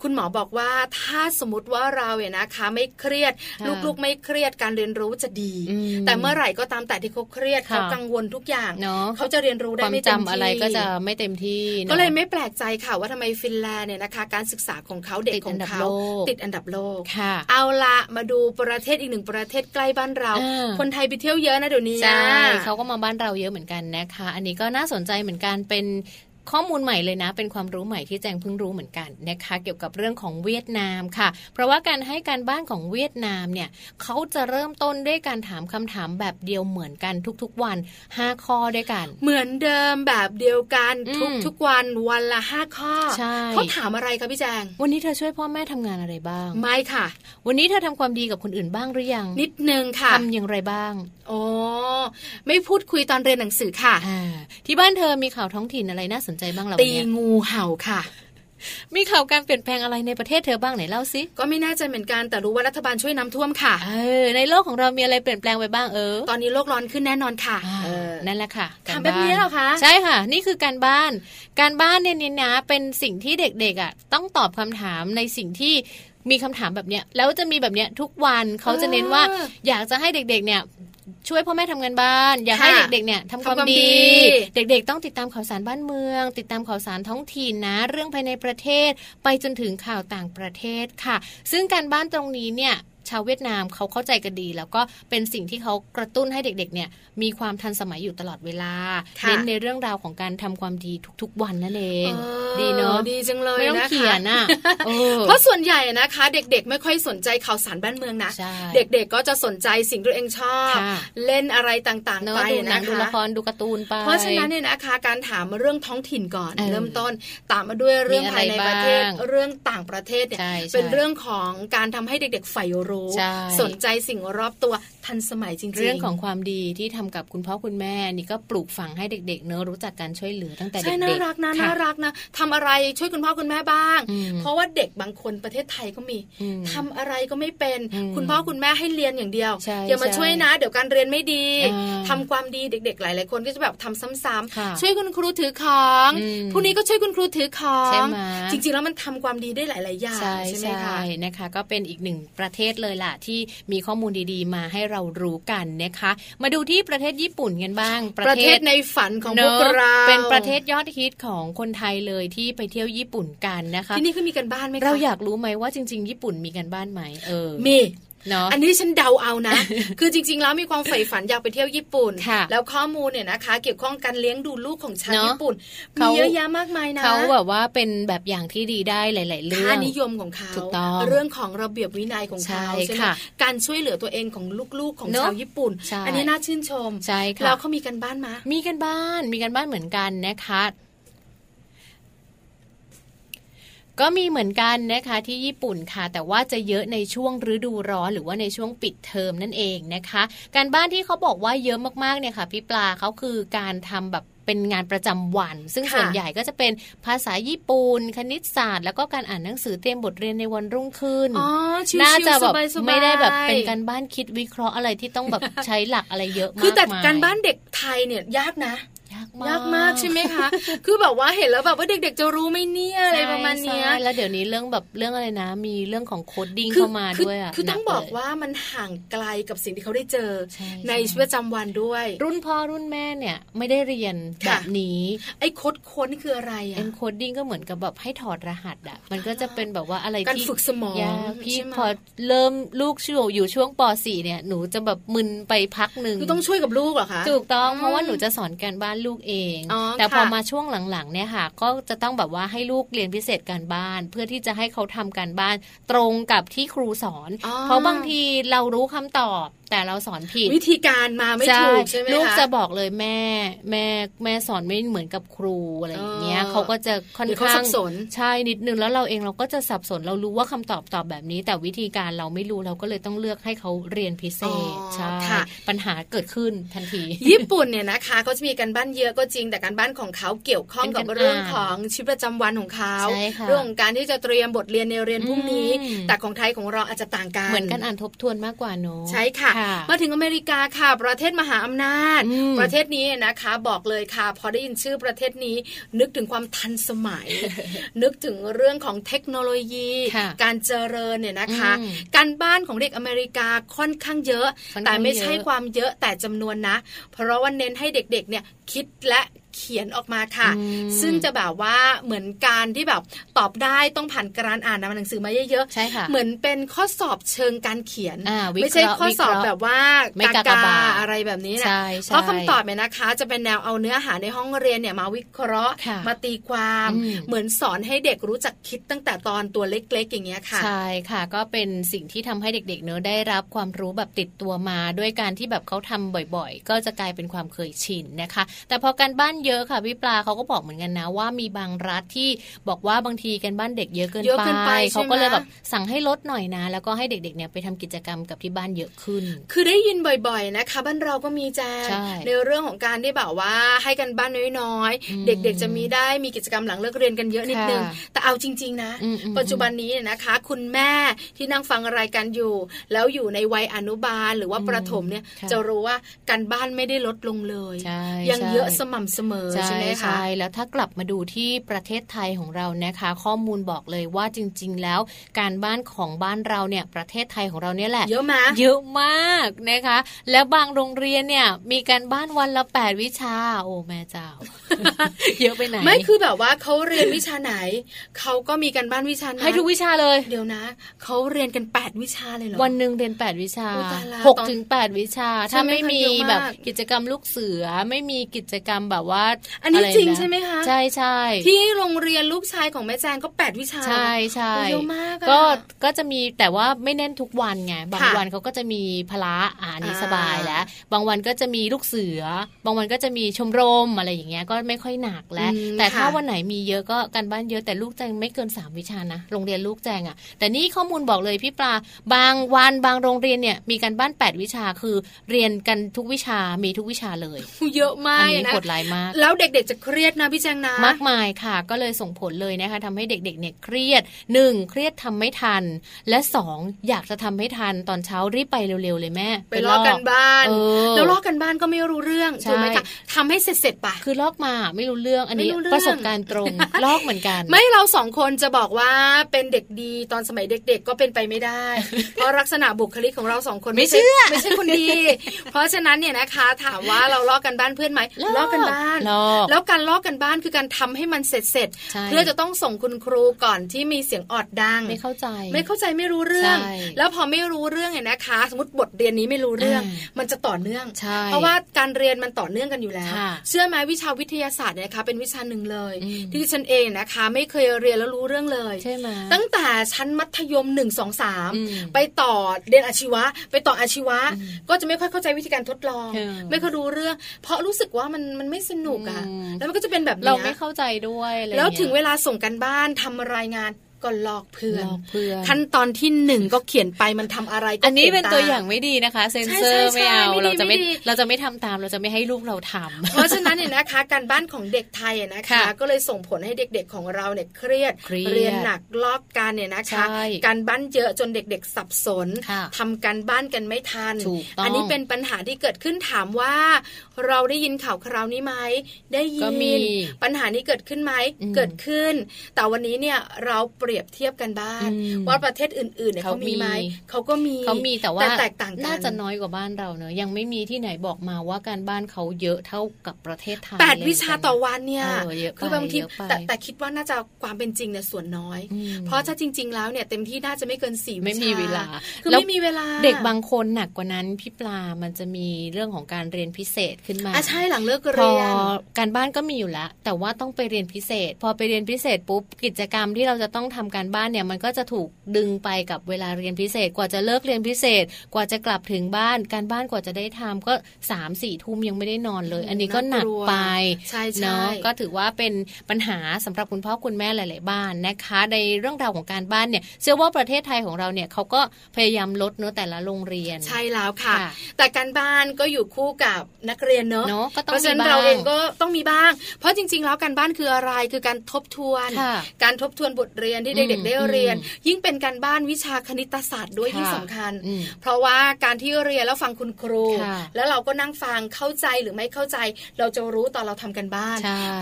คุณหมอบอกว่าถ้าสมมติว่าเราเนี่ยนะคะไม่เครียดลูกๆไม่เครียดการเรียนรู้จะดีแต่เมื่อไหร่ก็ตามแต่ที่เขาเครียดเขากังวลทุกอย่างเขาจะเรียนรู้ได้ไม่เต็มที่จำอะไรก็จะไม่เต็มที่ก็เลยไม่แปลกใจค่ะว่าทำไมฟินแลนด์เนี่ยนะคะการศึกษาของเขาเด็กของเขาติดอันดับโลกเอาละมาดูประเทศอีกหนึ่งประเทศใกล้บ้านเราคนไทยไปเที่ยวเยอะนะเดี๋ยวนี้ใช่เขาก็มาบ้านเราเยอะเหมือนกันนะคะอันนี้ก็น่าสนใจเหมือนกันเป็นข้อมูลใหม่เลยนะเป็นความรู้ใหม่ที่แจงเพิ่งรู้เหมือนกันนะคะเกี่ยวกับเรื่องของเวียดนามค่ะเพราะว่าการให้การบ้านของเวียดนามเนี่ยเขาจะเริ่มต้นด้วยการถามคำถามแบบเดียวเหมือนกันทุกๆวัน5 ข้อด้วยกันเหมือนเดิมแบบเดียวกันทุกๆวันวันละ5 ข้อเขาถามอะไรคะพี่แจงวันนี้เธอช่วยพ่อแม่ทำงานอะไรบ้างไม่ค่ะวันนี้เธอทำความดีกับคนอื่นบ้างหรือยังนิดนึงค่ะทำอย่างไรบ้างอ๋อไม่พูดคุยตอนเรียนหนังสือค่ะที่บ้านเธอมีข่าวท้องถิ่นอะไรน่าสนตีงูเห่าค่ะมีข่าวการเปลี่ยนแปลงอะไรในประเทศเธอบ้างไหนเล่าสิก็ไม่น่าจะเหมือนกันแต่รู้ว่ารัฐบาลช่วยน้ำท่วมค่ะในโลกของเรามีอะไรเปลี่ยนแปลงไปบ้างตอนนี้โลกร้อนขึ้นแน่นอนค่ะนั่นแหละค่ะทำแบบนี้เหรอคะใช่ค่ะนี่คือการบ้านการบ้านเนี่ยนะเป็นสิ่งที่เด็กๆต้องตอบคำถามในสิ่งที่มีคำถามแบบเนี้ยแล้วจะมีแบบเนี้ยทุกวันเขาจะเน้นว่าอยากจะให้เด็กๆเนี่ยช่วยพ่อแม่ทำงานบ้านอยากให้เด็กๆเนี่ยทำความดีเด็กๆต้องติดตามข่าวสารบ้านเมืองติดตามข่าวสารท้องถิ่นนะเรื่องภายในประเทศไปจนถึงข่าวต่างประเทศค่ะซึ่งการบ้านตรงนี้เนี่ย ชาวเวียดนามเขาเข้าใจกันดีแล้วก็เป็นสิ่งที่เขากระตุ้นให้เด็กๆเนี่ยมีความทันสมัยอยู่ตลอดเวลาเน้นในเรื่องราวของการทำความดีทุกๆวันนั่นเองดีเนาะดีจังเลยนะคะไม่ต้องเขียนอ่ะเพราะส่วนใหญ่นะคะเด็กๆไม่ค่อยสนใจข่าวสารบ้านเมืองนะเด็กๆก็จะสนใจสิ่งที่ตัวเองชอบเล่นอะไรต่างๆไปนะคะดูละครดูการ์ตูนไปเพราะฉะนั้นเนี่ยนะคะการถามมาเรื่องท้องถิ่นก่อนเริ่มต้นตามมาด้วยเรื่องภายในประเทศเรื่องต่างประเทศเนี่ยเป็นเรื่องของการทำให้เด็กๆใฝ่รู้สนใจสิ่งรอบตัวทันสมัยจริงๆเรื่องของความดีที่ทำกับคุณพ่อคุณแม่นี่ก็ปลูกฝังให้เด็กๆเนอะรู้จักการช่วยเหลือตั้งแต่เด็กๆน่ารักนะน่ารักนะทำอะไรช่วยคุณพ่อคุณแม่บ้างเพราะว่าเด็กบางคนประเทศไทยก็มีทำอะไรก็ไม่เป็นคุณพ่อคุณแม่ให้เรียนอย่างเดียวอย่ามาช่วยนะเดี๋ยวการเรียนไม่ดีทำความดีเด็กๆหลายๆคนก็จะแบบทำซ้ำๆช่วยคุณครูถือของพวกนี้ก็ช่วยคุณครูถือของจริงๆแล้วมันทำความดีได้หลายๆอย่างใช่ไหมคะนะคะก็เป็นอีกหนึ่งประเทศเลยล่ะที่มีข้อมูลดีๆมาให้เรารู้กันนะคะมาดูที่ประเทศญี่ปุ่นกันบ้างประเทศในฝันของพวกเราเป็นประเทศยอดฮิตของคนไทยเลยที่ไปเที่ยวญี่ปุ่นกันนะคะที่นี่คือมีกันบ้านไหมเราอยากรู้ไหมว่าจริงๆญี่ปุ่นมีกันบ้านไหมมีอันนี้ฉันเดาเอานะ คือจริงๆแล้วมีความใฝ่ฝันอยากไปเที่ยวญี่ปุ่น แล้วข้อมูลเนี่ยนะคะเกี่ยวข้องกันเลี้ยงดูลูกของชาวญี่ปุ่นมีเยอะแยะมากมายนะเขาแบบว่าเป็นแบบอย่างที่ดีได้หลายๆเรื่องค่านิยมของเขาเรื่องของระเบียบวินัยของเขาใช่ไหมการช่วยเหลือตัวเองของลูกๆของชาวญี่ปุ่นอันนี้น่าชื่นชมแล้วเขามีกันบ้านมามีกันบ้านเหมือนกันนะคะก็มีเหมือนกันนะคะที่ญี่ปุ่นค่ะแต่ว่าจะเยอะในช่วงฤดูร้อนหรือว่าในช่วงปิดเทอมนั่นเองนะคะการบ้านที่เขาบอกว่าเยอะมากๆเนี่ยค่ะพี่ปลาเขาคือการทำแบบเป็นงานประจำวันซึ่งส่วนใหญ่ก็จะเป็นภาษาญี่ปุ่นคณิตศาสตร์แล้วก็การอ่านหนังสือเตรียมบทเรียนในวันรุ่งขึ้นน่าจะแบบไม่ได้แบบเป็นการบ้านคิดวิเคราะห์อะไรที่ต้องแบบใช้หลักอะไรเยอะมากคือแต่การบ้านเด็กไทยเนี่ยยากมากใช่ไหมคะ คือแบบว่าเห็นแล้วแบบว่าเด็กๆจะรู้ไหมเนี่ยอะไรประมาณนี้แล้วเดี๋ยวนี้เรื่องแบบเรื่องอะไรนะมีเรื่องของโคดดิ้งเข้ามาด้วยอ่ะคือต้องบอกว่ามันห่างไกลกับสิ่งที่เขาได้เจอในชีวิตประจำวันด้วยรุ่นพ่อรุ่นแม่เนี่ยไม่ได้เรียนแบบนี้ไอ้โคดค้นคืออะไรอ่ะโคดดิ้งก็เหมือนกับแบบให้ถอดรหัสอ่ะมันก็จะเป็นแบบว่าอะไรที่การฝึกสมองพี่พอเริ่มลูกอยู่ช่วงป .4 เนี่ยหนูจะแบบมึนไปพักนึงคือต้องช่วยกับลูกเหรอคะถูกต้องเพราะว่าหนูจะสอนการบ้านลูกเองแต่พอมาช่วงหลังๆเนี่ยค่ะก็จะต้องแบบว่าให้ลูกเรียนพิเศษการบ้านเพื่อที่จะให้เขาทำการบ้านตรงกับที่ครูสอนเพราะบางทีเรารู้คำตอบแต่เราสอนผิดวิธีการมาไม่ถูกใช่ไหมคะลูกจะบอกเลยแม่สอนไม่เหมือนกับครูอะไรอย่างเงี้ยเขาก็จะค่อนข้างสับสนใช่นิดนึงแล้วเราเองเราก็จะสับสนเรารู้ว่าคำตอบแบบนี้แต่วิธีการเราไม่รู้เราก็เลยต้องเลือกให้เขาเรียนพิเศษใช่ปัญหาเกิดขึ้นทันทีญี่ปุ่นเนี่ยนะคะเขาจะมีการบ้านเยอะก็จริงแต่การบ้านของเขาเกี่ยวข้องกับเรื่องของชีวิตประจำวันของเขาเรื่องของการที่จะเตรียมบทเรียนในเรียนพรุ่งนี้แต่ของไทยของเราอาจจะต่างกันเหมือนกันอ่านทบทวนมากกว่าเนอะใช่ค่ะมาถึงอเมริกาค่ะประเทศมหาอำนาจประเทศนี้นะคะบอกเลยค่ะพอได้ยินชื่อประเทศนี้นึกถึงความทันสมัย นึกถึงเรื่องของเทคโนโลยีการเจริญเนี่ยนะคะการบ้านของเด็กอเมริกาค่อนข้างเยอะแต่ไม่ใช่ความเยอะแต่จำนวนนะเพราะว่าเน้นให้เด็กๆเนี่ยคิดและเขียนออกมาค่ะซึ่งจะแบบว่าเหมือนการที่แบบตอบได้ต้องผ่านการอ่านนำหนังสือมาเยอะๆเหมือนเป็นข้อสอบเชิงการเขียนไม่ใช่ข้อสอบแบบว่ากากาอะไรแบบนี้นะเพราะคำตอบเนี่ยนะคะจะเป็นแนวเอาเนื้อหาในห้องเรียนเนี่ยมาวิเคราะห์มาตีความเหมือนสอนให้เด็กรู้จักคิดตั้งแต่ตอนตัวเล็กๆอย่างเงี้ยค่ะใช่ค่ะก็เป็นสิ่งที่ทำให้เด็กๆเนอะได้รับความรู้แบบติดตัวมาด้วยการที่แบบเขาทำบ่อยๆก็จะกลายเป็นความเคยชินนะคะแต่พอการบ้านเยอะค่ะพี่ปลาเขาก็บอกเหมือนกันนะว่ามีบางรัฐที่บอกว่าบางทีกันบ้านเด็กเยอะเกินไปเขาก็เลยแบบสั่งให้ลดหน่อยนะแล้วก็ให้เด็กๆเนี่ยไปทำกิจกรรมกับที่บ้านเยอะขึ้นคือได้ยินบ่อยๆนะคะบ้านเราก็มีแจ้งในเรื่องของการที่แบบว่าให้กันบ้านน้อยๆเด็กๆจะมีกิจกรรมหลังเลิกเรียนกันเยอะนิดนึงแต่เอาจริงๆนะปัจจุบันนี้เนี่ยนะคะคุณแม่ที่นั่งฟังรายการอยู่แล้วอยู่ในวัยอนุบาลหรือว่าประถมเนี่ยจะรู้ว่าการบ้านไม่ได้ลดลงเลยยังเยอะสม่ำเสมอ อใช่ไหมคะใช่แล้วถ้ากลับมาดูที่ประเทศไทยของเรานะคะข้อมูลบอกเลยว่าจริงๆแล้วการบ้านของบ้านเราเนี่ยประเทศไทยของเราเนี่ยแหละเยอะมากเยอะมากนะคะแล้วบางโรงเรียนเนี่ยมีการบ้านวันละ8วิชาโอ้แม่เจ้า เยอะไปไหนไม่คือแบบว่าเขาเรียนวิชาไหน เขาก็มีการบ้านวิชาให้ทุกวิชาเลยเดี๋ยวนะเขาเรียนกัน8วิชาเลยเหรอวันนึงเรียน8วิชา 6 ถึง 8 วิชาถ้าไม่มีแบบกิจกรรมลูกเสือไม่มีกิจกรรมแบบว่าอันนี้จริงใช่ไหมคะใช่ๆที่โรงเรียนลูกชายของแม่แจงก็8วิชาใช่ๆเยอะมากก็จะมีแต่ว่าไม่แน่นทุกวันไงบางวันเขาก็จะมีพละอันนี้สบายแล้วบางวันก็จะมีลูกเสือบางวันก็จะมีชมรมอะไรอย่างเงี้ยก็ไม่ค่อยหนักแล้วแต่ถ้าวันไหนมีเยอะก็การบ้านเยอะแต่ลูกแจงไม่เกิน3วิชานะโรงเรียนลูกแจงอ่ะแต่นี่ข้อมูลบอกเลยพี่ปลาบางวันบางโรงเรียนเนี่ยมีการบ้าน8วิชาคือเรียนกันทุกวิชามีทุกวิชาเลยเยอะมากอันนี้กดไลน์มากแล้วเด็กๆจะเครียดนะพี่แจงนะมากมายค่ะก็เลยส่งผลเลยนะคะทำให้เด็กๆเนี่ยเครียด1เครียดทำไม่ทันและ2อยากจะทำให้ทันตอนเช้ารีบไปเร็วๆเลยแม่ไปลอกกันบ้านแล้วลอกกันบ้านก็ไม่รู้เรื่องถูกไหมคะทำให้เสร็จๆไปคือลอกมาไม่รู้เรื่องอันนี้ประสบการณ์ตรงลอกเหมือนกันไม่เราสองคนจะบอกว่าเป็นเด็กดีตอนสมัยเด็กๆก็เป็นไปไม่ได้เพราะลักษณะบุคลิกของเราสองคนไม่ใช่คนดีเพราะฉะนั้นเนี่ยนะคะถามว่าเราลอกกันบ้านเพื่อนไหมลอกกันบ้านแล้วการลอกกันบ้านคือการทำให้มันเสร็จเพื่อจะต้องส่งคุณครูก่อนที่มีเสียงออดดังไม่เข้าใจไม่รู้เรื่องแล้วพอไม่รู้เรื่องเนี่ยนะคะสมมติบทเรียนนี้ไม่รู้เรื่องมันจะต่อเนื่องเพราะว่าการเรียนมันต่อเนื่องกันอยู่แล้วเชื่อไหมวิชาวิทยาศาสตร์เนี่ยนะคะเป็นวิชาหนึ่งเลยที่ฉันเองนะคะไม่เคยเรียนแล้วรู้เรื่องเลยตั้งแต่ชั้นมัธยม1 2 3ไปต่อเรียนอาชีวะไปต่ออาชีวะก็จะไม่ค่อยเข้าใจวิธีการทดลองไม่ค่อยรู้เรื่องเพราะรู้สึกว่ามันไม่สนุกอ่ะแล้วมันก็จะเป็นแบบนี้เราไม่เข้าใจด้วยแล้วถึงเวลาส่งกันบ้านทำรายงานก็ลอกเพื่อนขั้นตอนที่1ก็เขียนไปมันทำอะไรอันนี้เป็นตัวอย่างไม่ดีนะคะเซ็นเซอร์ไม่เอาเราจะไม่ทำตามเราจะไม่ให้ลูกเราทำเพราะฉะนั้นเนี่ยนะคะการบ้านของเด็กไทยนะคะก็เลยส่งผลให้เด็กๆของเราเนี่ยเครียดเรียนหนักลอกการเนี่ยนะคะการบ้านเยอะจนเด็กๆสับสนทำการบ้านกันไม่ทันอันนี้เป็นปัญหาที่เกิดขึ้นถามว่าเราได้ยินข่าวคราวนี้ไหมได้ยินปัญหานี้เกิดขึ้นไหมเกิดขึ้นแต่วันนี้เนี่ยเราเปรียบเทียบกันบ้านว่าประเทศอื่นๆเนี่ยเขามีไหมเขามีแต่ว่าแตกต่างกันน่าจะน้อยกว่าบ้านเราเนอะยังไม่มีที่ไหนบอกมาว่าการบ้านเขาเยอะเท่ากับประเทศไทย8วิชาต่อวันเนี่ยคือบางทีแต่คิดว่าน่าจะความเป็นจริงเนี่ยส่วนน้อยเพราะถ้าจริงๆแล้วเนี่ยเต็มที่น่าจะไม่เกิน4ไม่มีเวลาคือไม่มีเวลาเด็กบางคนหนักกว่านั้นพี่ปลามันจะมีเรื่องของการเรียนพิเศษขึ้นมาใช่หลังเลิกเรียนการบ้านก็มีอยู่แล้วแต่ว่าต้องไปเรียนพิเศษพอไปเรียนพิเศษปุ๊บกิจกรรมที่เราจะต้องทำการบ้านเนี่ยมันก็จะถูกดึงไปกับเวลาเรียนพิเศษกว่าจะเลิกเรียนพิเศษกว่าจะกลับถึงบ้านการบ้านกว่าจะได้ทำก็ 3-4 ทุ่มยังไม่ได้นอนเลยอันนี้ก็หนักไปเนาะก็ถือว่าเป็นปัญหาสำหรับคุณพ่อคุณแม่หลายๆบ้านนะคะในเรื่องราวของการบ้านเนี่ยเชื่อว่าประเทศไทยของเราเนี่ยเขาก็พยายามลดเนาะแต่ละโรงเรียนใช่แล้วค่ะแต่การบ้านก็อยู่คู่กับนักเรียนเนาะเพราะฉะนั้นเราเองก็ต้องมีบ้างเพราะจริงๆแล้วการบ้านคืออะไรคือการทบทวนบทเรียนที่เด็กๆได้เรียนยิ่งเป็นการบ้านวิชาคณิตศาสตร์ด้วยยิ่งสำคัญเพราะว่าการที่เรียนแล้วฟังคุณครูแล้วเราก็นั่งฟังเข้าใจหรือไม่เข้าใจเราจะรู้ตอนเราทำกันบ้าน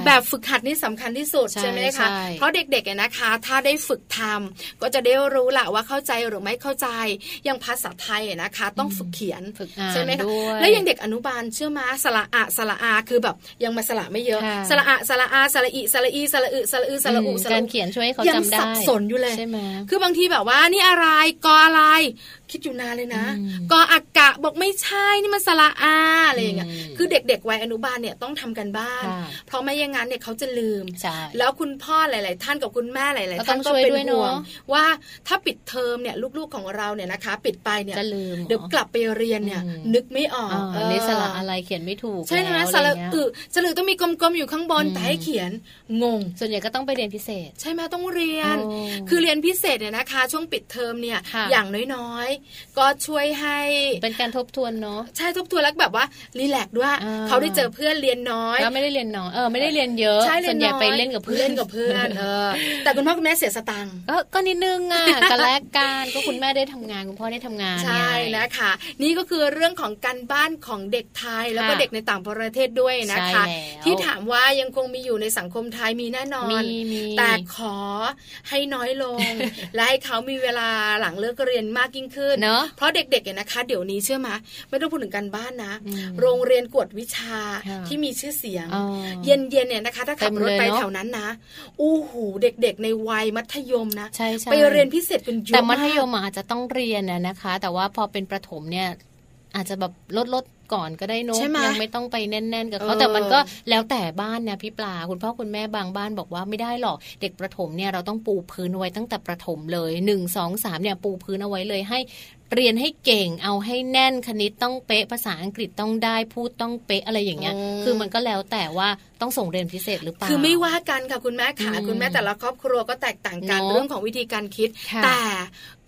แบบฝึกหัดนี่สำคัญที่สุดใช่ไหมคะเพราะเด็กๆนะคะถ้าได้ฝึกทำก็จะได้รู้แหละว่าเข้าใจหรือไม่เข้าใจอย่างภาษาไทยนะคะต้องฝึกเขียนใช่ไหมคะแล้วยังเด็กอนุบาลเชื่อมาสระอะสระอาคือแบบยังมาสระไม่เยอะสระอะสระอาสระอิสระอีสระอึสระอือสระอูการเขียนช่วยเขายังสับสนอยู่เลยคือบางทีแบบว่านี่อะไรกออะไรคิดอยู่นานเลยนะกออากะบอกไม่ใช่นี่มันสระอาอะไรอย่างเงี้ยคือเด็กๆวัยอนุบาลเนี่ยต้องทำกันบ้านเพราะไม่อย่างนั้นเนี่ยเขาจะลืมแล้วคุณพ่อหลายๆท่านกับคุณแม่หลายๆท่านก็เป็นห่วงว่าถ้าปิดเทอมเนี่ยลูกๆของเราเนี่ยนะคะปิดไปเนี่ยเดี๋ยวกลับไปเรียนเนี่ยนึกไม่ออกนี่สระอะไรเขียนไม่ถูกใช่ไหมสระอึสระต้องมีกลมๆอยู่ข้างบนแต่ให้เขียนงงส่วนใหญ่ก็ต้องไปเรียนพิเศษใช่ไหมต้องเรียน คือเรียนพิเศษเนี่ยนะคะช่วงปิดเทอมเนี่ยอย่างน้อยๆก็ช่วยให้เป็นการทบทวนเนาะใช่ทบทวนแล้วแบบว่ารีแลกซ์ด้วยเขาได้เจอเพื่อนเรียนน้อยแล้วไม่ได้เรียนน้อยไม่ได้เรียนเยอะส่วนใหญ่ไปเล่นกับเพื่อนแต่คุณพ่อคุณแม่เสียสตังค์ก็นิดนึงอ่ะก็แลกกันก็คุณแม่ได้ทำงานคุณพ่อได้ทำงานใช่นะคะนี่ก็คือเรื่องของการบ้านของเด็กไทยแล้วก็เด็กในต่างประเทศด้วยนะคะที่ถามว่ายังคงมีอยู่ในสังคมไทยมีแน่นอนแต่ขอให้น้อยลง และให้เขามีเวลาหลังเลิกเรียนมากยิ่งขึ้น เพราะเด็กๆเนี่ยนะคะเดี๋ยวนี้เชื่อมั้ยไม่ต้องพูดถึงการบ้านนะโรงเรียนกวดวิชา ที่มีชื่อเสียงเย็นๆเนี่ยนะคะถ้าขับรถไปแถวนั้นนะอู้หูเด็กๆในวัยมัธยมนะไปเรียนพิเศษกันเยอะแต่มัธยมอาจจะต้องเรียนนะคะแต่ว่าพอเป็นประถมเนี่ยอาจจะแบบลดก่อนก็ได้น้องยังไม่ต้องไปแน่นๆกับเขาแต่มันก็แล้วแต่บ้านนะพี่ปลาคุณพ่อคุณแม่บางบ้านบอกว่าไม่ได้หรอกเด็กประถมเนี่ยเราต้องปูพื้นไว้ตั้งแต่ประถมเลย1 2 3เนี่ยปูพื้นเอาไว้เลยให้เรียนให้เก่งเอาให้แน่นคณิตต้องเป๊ะภาษาอังกฤษต้องได้พูดต้องเป๊ะอะไรอย่างเงี้ยคือมันก็แล้วแต่ว่าต้องส่งเรียนพิเศษหรือเปล่าคือไม่ว่ากันค่ะคุณแม่ขาคุณแม่แต่ละครอบครัวก็แตกต่างกันเรื่องของวิธีการคิดแต่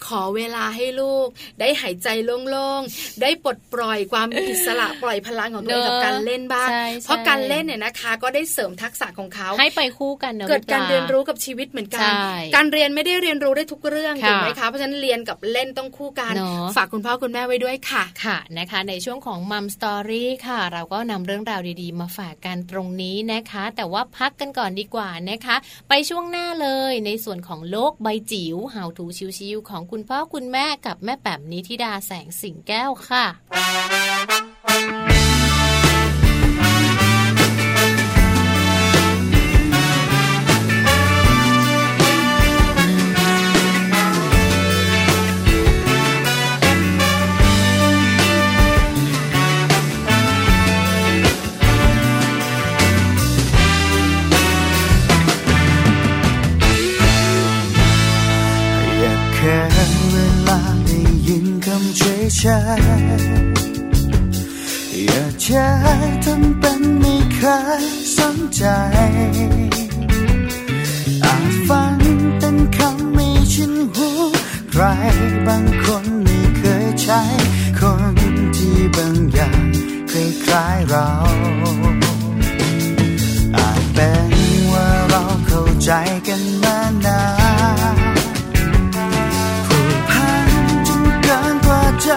ขอเวลาให้ลูกได้หายใจโล่งๆได้ปลดปล่อยความอิสระปล่อยพลังของตัวเองกับการเล่นบ้างเพราะการเล่นเนี่ยนะคะก็ได้เสริมทักษะของเขาให้ไปคู่กันเกิดการเรียนรู้กับชีวิตเหมือนกันการเรียนไม่ได้เรียนรู้ได้ทุกเรื่องถูกไหมคะเพราะฉะนั้นเรียนกับเล่นต้องคู่กันฝากคุณพ่อคุณแม่ไว้ด้วยค่ะค่ะนะคะในช่วงของ Mum Story ค่ะเราก็นำเรื่องราวดีๆมาฝากกันตรงนี้นะคะแต่ว่าพักกันก่อนดีกว่านะคะไปช่วงหน้าเลยในส่วนของโลกใบจิ๋ว How to ชิวๆของคุณพ่อคุณแม่กับแม่แป๋มนิธิดาแสงสิงแก้วค่ะอย่าใช้ทำเป็นไม่เคยสนใจอาจฟังเป็นคำไม่ชินหูใครบางคนไม่เคยใช้คนที่บางอย่างคล้ายๆเราอาจเป็นว่าเราเข้าใจกันมานานผูกพันจนเกินกว่าจะ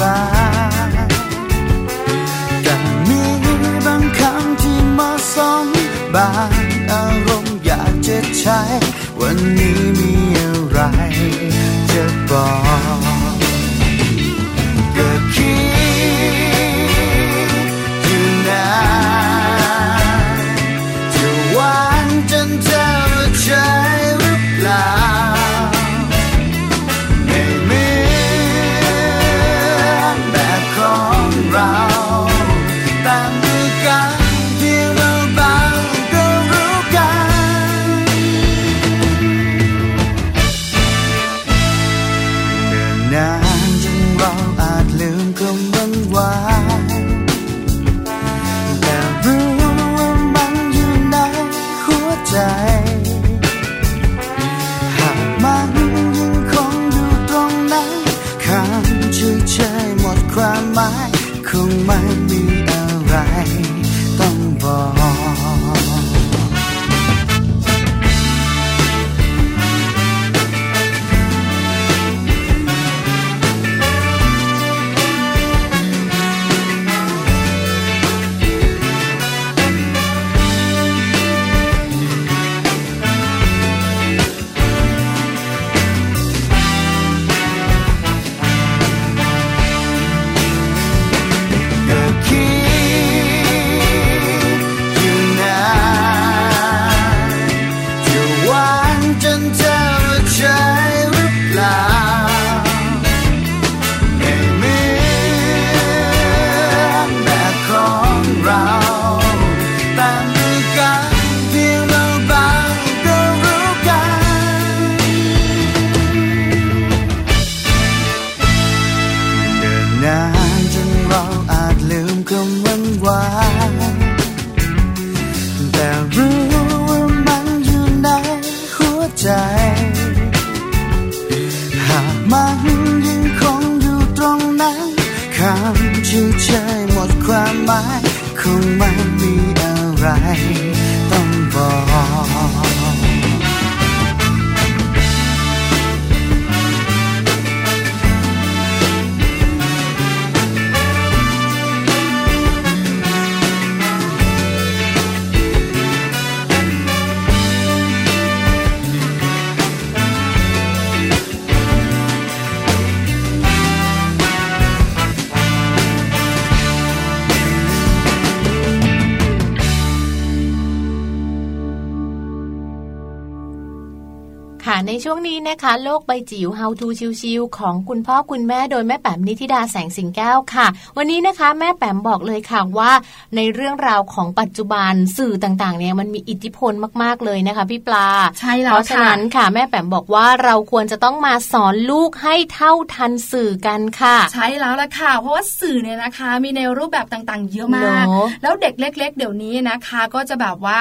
แต่มีบางคำที่เหมาะสมบางอารมณ์อยากจะใช้วันนี้มีอะไรจะบอกก็คิดอยู่นานจะหวานจนเธอใจหรือเปล่า หมายคงไม่มีอะไรต้องบอกในช่วงนี้นะคะโลกใบจิ๋ว How to ชิวๆของคุณพ่อคุณแม่โดยแม่แป๋มนิธิดาแสงสิงแก้วค่ะวันนี้นะคะแม่แป๋มบอกเลยค่ะว่าในเรื่องราวของปัจจุบันสื่อต่างๆเนี่ยมันมีอิทธิพลมากๆเลยนะคะพี่ปลาใช่แล้วค่ะเพราะฉะนั้นค่ะแม่แป๋มบอกว่าเราควรจะต้องมาสอนลูกให้เท่าทันสื่อกันค่ะใช่แล้วล่ะค่ะเพราะว่าสื่อเนี่ยนะคะมีในรูปแบบต่างๆเยอะมากแล้วเด็กเล็กๆเดี๋ยวนี้นะคะก็จะแบบว่า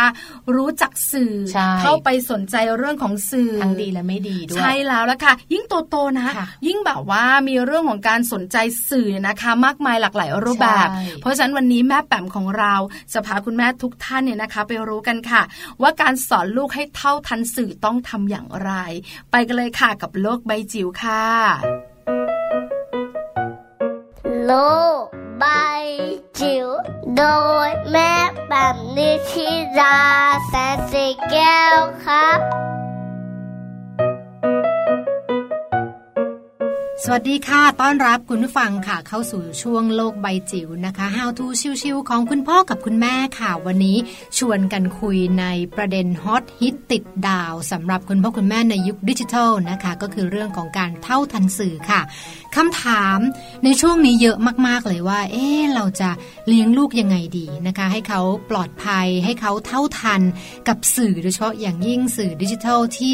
รู้จักสื่อเข้าไปสนใจเรื่องของสื่อและไม่ดีด้วยใช่แล้วล่ะค่ะยิ่งโตๆนะยิ่งแบบว่ามีเรื่องของการสนใจสื่อนะคะมากมายหลากหลายรูปแบบเพราะฉะนั้นวันนี้แม่แป๋มของเราจะพาคุณแม่ทุกท่านเนี่ยนะคะไปรู้กันค่ะว่าการสอนลูกให้เท่าทันสื่อต้องทำอย่างไรไปกันเลยค่ะกับโลกใบจิ๋วค่ะโลกใบจิ๋วโดยแม่แป๋มนิธิดาแสนสีแก้วครับสวัสดีค่ะต้อนรับคุณผู้ฟังค่ะเข้าสู่ช่วงโลกใบจิ๋วนะคะ How to ชิวๆของคุณพ่อกับคุณแม่ค่ะวันนี้ชวนกันคุยในประเด็นฮอตฮิตติดดาวสำหรับคุณพ่อคุณแม่ในยุคดิจิทัลนะคะก็คือเรื่องของการเท่าทันสื่อค่ะคำถามในช่วงนี้เยอะมากๆเลยว่าเราจะเลี้ยงลูกยังไงดีนะคะให้เขาปลอดภัยให้เขาเท่าทันกับสื่อโดยเฉพาะอย่างยิ่งสื่อดิจิทัลที่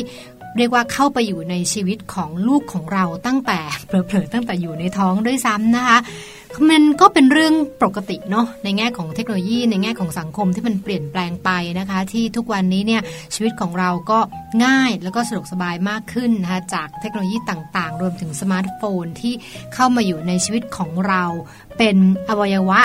เรียกว่าเข้าไปอยู่ในชีวิตของลูกของเราตั้งแต่ตั้งแต่อยู่ในท้องด้วยซ้ำนะคะมันก็เป็นเรื่องปกติเนาะในแง่ของเทคโนโลยีในแง่ของสังคมที่มันเปลี่ยนแปลงไปนะคะที่ทุกวันนี้เนี่ยชีวิตของเราก็ง่ายแล้วก็สะดวกสบายมากขึ้นนะคะจากเทคโนโลยีต่างๆรวมถึงสมาร์ทโฟนที่เข้ามาอยู่ในชีวิตของเราเป็นอวัยวะ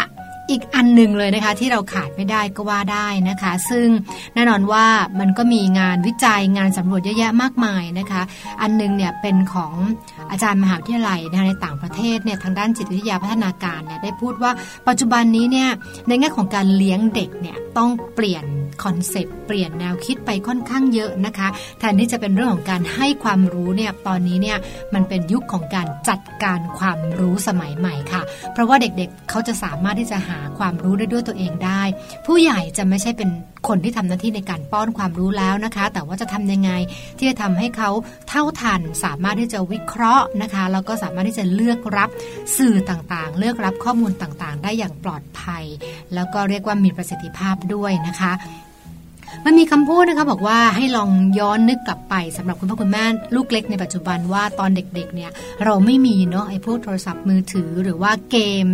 อีกอันหนึ่งเลยนะคะที่เราขาดไม่ได้ก็ว่าได้นะคะซึ่งแน่นอนว่ามันก็มีงานวิจัยงานสำรวจเยอะแยะมากมายนะคะอันนึงเนี่ยเป็นของอาจารย์มหาวิทยาลัยในต่างประเทศเนี่ยทางด้านจิตวิทยาพัฒนาการเนี่ยได้พูดว่าปัจจุบันนี้เนี่ยในแง่ของการเลี้ยงเด็กเนี่ยต้องเปลี่ยนคอนเซ็ปต์เปลี่ยนแนวคิดไปค่อนข้างเยอะนะคะแทนที่จะเป็นเรื่องของการให้ความรู้เนี่ยตอนนี้เนี่ยมันเป็นยุคของการจัดการความรู้สมัยใหม่ค่ะเพราะว่าเด็กๆเขาจะสามารถที่จะหาความรู้ได้ด้วยตัวเองได้ผู้ใหญ่จะไม่ใช่เป็นคนที่ทำหน้าที่ในการป้อนความรู้แล้วนะคะแต่ว่าจะทำยังไงที่จะทำให้เขาเท่าทันสามารถที่จะวิเคราะห์นะคะแล้วก็สามารถที่จะเลือกรับสื่อต่างๆเลือกรับข้อมูลต่างๆได้อย่างปลอดภัยแล้วก็เรียกว่ามีประสิทธิภาพด้วยนะคะมันมีคำพูดนะคะบอกว่าให้ลองย้อนนึกกลับไปสำหรับคุณพ่อคุณแม่ลูกเล็กในปัจจุบันว่าตอนเด็กๆเนี่ยเราไม่มีเนาะไอ้พวกโทรศัพท์มือถือหรือว่าเกม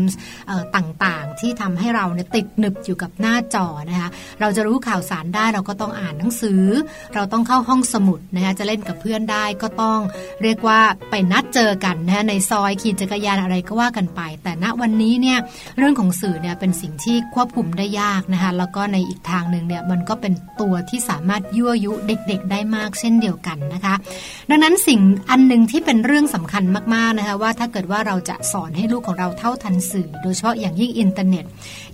ต่างๆที่ทำให้เราเนี่ยติดหนึบอยู่กับหน้าจอนะคะเราจะรู้ข่าวสารได้เราก็ต้องอ่านหนังสือเราต้องเข้าห้องสมุดนะคะจะเล่นกับเพื่อนได้ก็ต้องเรียกว่าไปนัดเจอกันนะคะในซอยขี่จักรยานอะไรก็ว่ากันไปแต่ณวันนี้เนี่ยเรื่องของสื่อเนี่ยเป็นสิ่งที่ควบคุมได้ยากนะคะแล้วก็ในอีกทางนึงเนี่ยมันก็เป็นตัวที่สามารถยั่วยุเด็กๆได้มากเช่นเดียวกันนะคะดังนั้นสิ่งอันนึงที่เป็นเรื่องสำคัญมากๆนะคะว่าถ้าเกิดว่าเราจะสอนให้ลูกของเราเท่าทันสื่อโดยเฉพาะอย่างยิ่งอินเทอร์เน็ต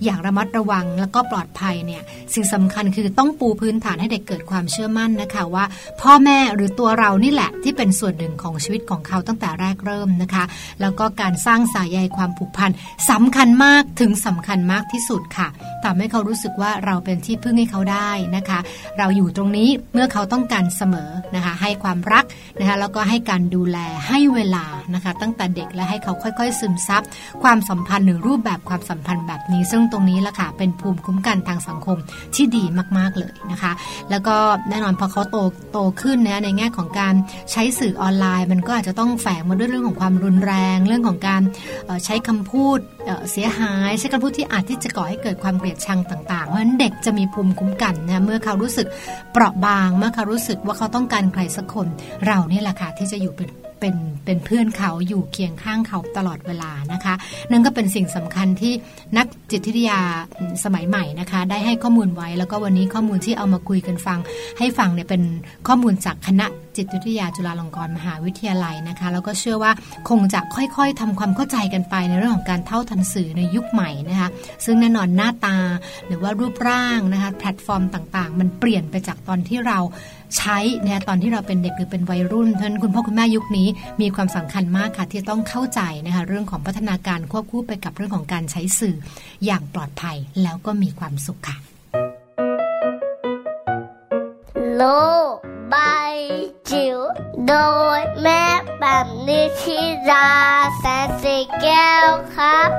อย่างระมัดระวังแล้วก็ปลอดภัยเนี่ยสิ่งสำคัญคือต้องปูพื้นฐานให้เด็กเกิดความเชื่อมั่นนะคะว่าพ่อแม่หรือตัวเรานี่แหละที่เป็นส่วนหนึ่งของชีวิตของเขาตั้งแต่แรกเริ่มนะคะแล้วก็การสร้างสายใยความผูกพันสำคัญมากถึงสำคัญมากที่สุดค่ะทำให้เขารู้สึกว่าเราเป็นที่พึ่งให้เขาได้นะคะเราอยู่ตรงนี้เมื่อเขาต้องการเสมอนะคะให้ความรักนะคะแล้วก็ให้การดูแลให้เวลานะคะตั้งแต่เด็กและให้เขาค่อยๆซึมซับความสัมพันธ์หรือรูปแบบความสัมพันธ์แบบนี้ซึ่งตรงนี้ล่ะค่ะเป็นภูมิคุ้มกันทางสังคมที่ดีมากๆเลยนะคะแล้วก็แน่นอนพอเขาโตขึ้นนะในแง่ของการใช้สื่อออนไลน์มันก็อาจจะต้องแฝงมาด้วยเรื่องของความรุนแรงเรื่องของการใช้คำพูดเสียหายใช้คำพูดที่อาจที่จะก่อให้เกิดความเกลียดชังต่างๆเพราะฉะนั้นเด็กจะมีภูมิคุ้มกันนะเมื่อเขารู้สึกเปราะบางเมื่อเขารู้สึกว่าเขาต้องการใครสักคนเรานี่แหละค่ะที่จะอยู่เป็น เป็นเพื่อนเขาอยู่เคียงข้างเขาตลอดเวลานะคะนั่นก็เป็นสิ่งสำคัญที่นักจิตวิทยาสมัยใหม่นะคะได้ให้ข้อมูลไว้แล้วก็วันนี้ข้อมูลที่เอามาคุยกันฟังให้ฟังเนี่ยเป็นข้อมูลจากคณะจิตวิทยาจุฬาลงกรณ์มหาวิทยาลัยนะคะแล้วก็เชื่อว่าคงจะค่อยๆทำความเข้าใจกันไปในเรื่องของการเท่าทันสื่อในยุคใหม่นะคะซึ่งแน่นอนหน้าตาหรือว่ารูปร่างนะคะแพลตฟอร์มต่างๆมันเปลี่ยนไปจากตอนที่เราใช้เนี่ยตอนที่เราเป็นเด็กหรือเป็นวัยรุ่นเพราะฉะนั้นคุณพ่อคุณแม่ยุคนี้มีความสำคัญมากค่ะที่ต้องเข้าใจนะคะเรื่องของพัฒนาการควบคู่ไปกับเรื่องของการใช้สื่ออย่างปลอดภัยแล้วก็มีความสุขค่ะโลกใบจิ๋วโดยแม่แบบนิชิราแสนสีแก้วครับ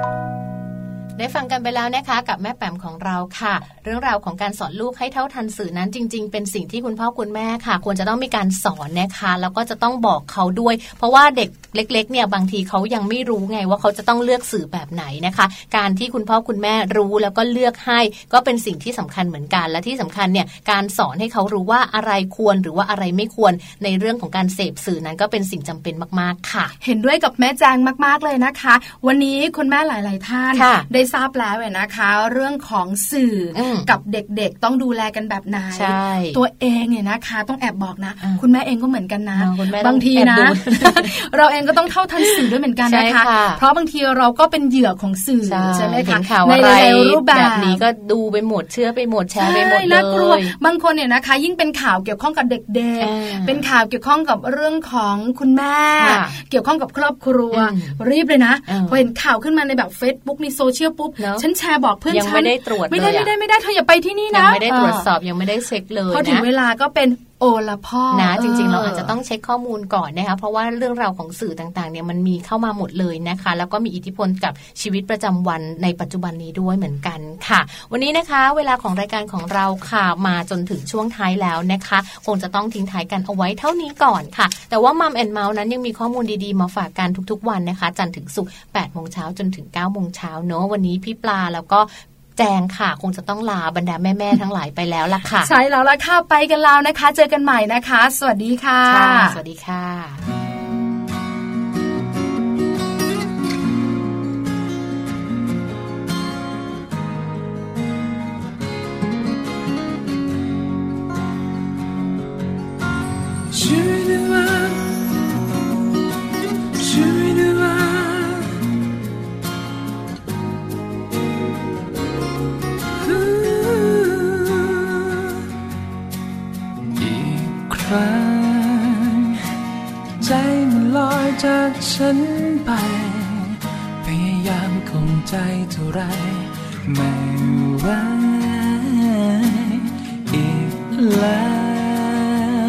ได้ฟังกันไปแล้วนะคะกับแม่แป๋มของเราค่ะเรื่องราวของการสอนลูกให้เท่าทันสื่อนั้นจริงๆเป็นสิ่งที่คุณพ่อคุณแม่ค่ะควรจะต้องมีการสอนนะคะแล้วก็จะต้องบอกเขาด้วยเพราะว่าเด็กเล็กๆเนี่ยบางทีเขายังไม่รู้ไงว่าเขาจะต้องเลือกสื่อแบบไหนนะคะการที่คุณพ่อคุณแม่รู้แล้วก็เลือกให้ก็เป็นสิ่งที่สำคัญเหมือนกันและที่สำคัญเนี่ยการสอนให้เขารู้ว่าอะไรควรหรือว่าอะไรไม่ควรในเรื่องของการเสพสื่อนั้นก็เป็นสิ่งจำเป็นมากๆค่ะเห็นด้วยกับแม่แจงมากๆเลยนะคะวันนี้คุณแม่หลายๆท่านได้ทราบแล้วนะคะเรื่องของสื่อกับเด็กๆต้องดูแลกันแบบไหนตัวเองเนี่ยนะคะต้องแอบบอกนะคุณแม่เองก็เหมือนกันนะบางทีนะ เราเองก็ต้องเท่าทันสื่อด้วยเหมือนกันนะคะเพราะบางทีเราก็เป็นเหยื่อของสื่อใช่ไหมคะในรูปแบบนี้ก็ดูไปหมดเชื่อไปหมดแชร์ไปหมดเลยน่ากลัวบางคนเนี่ยนะคะยิ่งเป็นข่าวเกี่ยวข้องกับเด็กๆเป็นข่าวเกี่ยวข้องกับเรื่องของคุณแม่เกี่ยวข้องกับครอบครัวรีบเลยนะพอเห็นข่าวขึ้นมาในแบบ Facebook ในโซเชียลปุ๊บฉันแชร์บอกเพื่อนฉันยังไม่ได้ตรวจไม่ได้เธออย่าไปที่นี่นะยังไม่ได้ตรวจสอบยังไม่ได้เช็คเลยนะพอถึงเวลาก็เป็นโอละพ่อนะจริงๆเราอาจจะต้องเช็คข้อมูลก่อนนะคะเพราะว่าเรื่องราวของสื่อต่างๆเนี่ยมันมีเข้ามาหมดเลยนะคะแล้วก็มีอิทธิพลกับชีวิตประจำวันในปัจจุบันนี้ด้วยเหมือนกันค่ะวันนี้นะคะเวลาของรายการของเราค่ะมาจนถึงช่วงท้ายแล้วนะคะคงจะต้องทิ้งท้ายกันเอาไว้เท่านี้ก่อนค่ะแต่ว่ามัมแอนด์เมาส์นั้นยังมีข้อมูลดีๆมาฝากกันทุกๆวันนะคะจันทร์ถึงศุกร์ 8:00 น.จนถึง 9:00 น.เนาะวันนี้พี่ปลาแล้วก็แจงค่ะคงจะต้องลาบรรดาแม่ๆทั้งหลายไปแล้วล่ะค่ะใช่แล้วล่ะค่ะไปกันแล้วนะคะเจอกันใหม่นะคะสวัสดีค่ะสวัสดีค่ะใจมันลอยจากฉันไปพยายามข่มใจเท่าไรไม่ไหวอีกแล้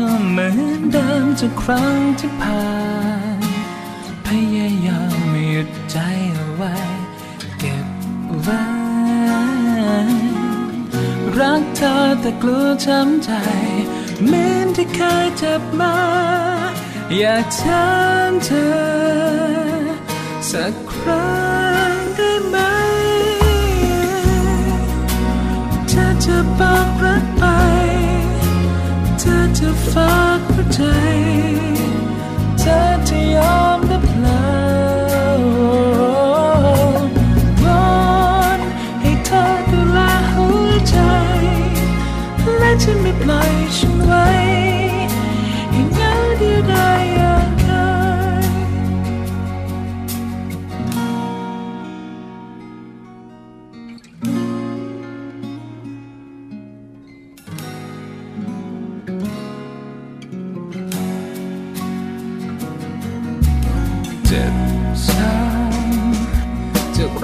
วเหมือนเดิมจากครั้งที่ผ่านพยายามไม่หยุดใจเอาไว้เก็บไว้รักเธอแต่กลัวช้ำใจเหมือนที่เคยเจ็บมาอยากถามเธอสักครั้งได้ไหมเธอจะบอกรักไปเธอจะฝากหัวใจเธอจะยอมหรือเปล่าวอนให้เธอดูแลหัวใจและจะไม่ปล่อยฉันไว้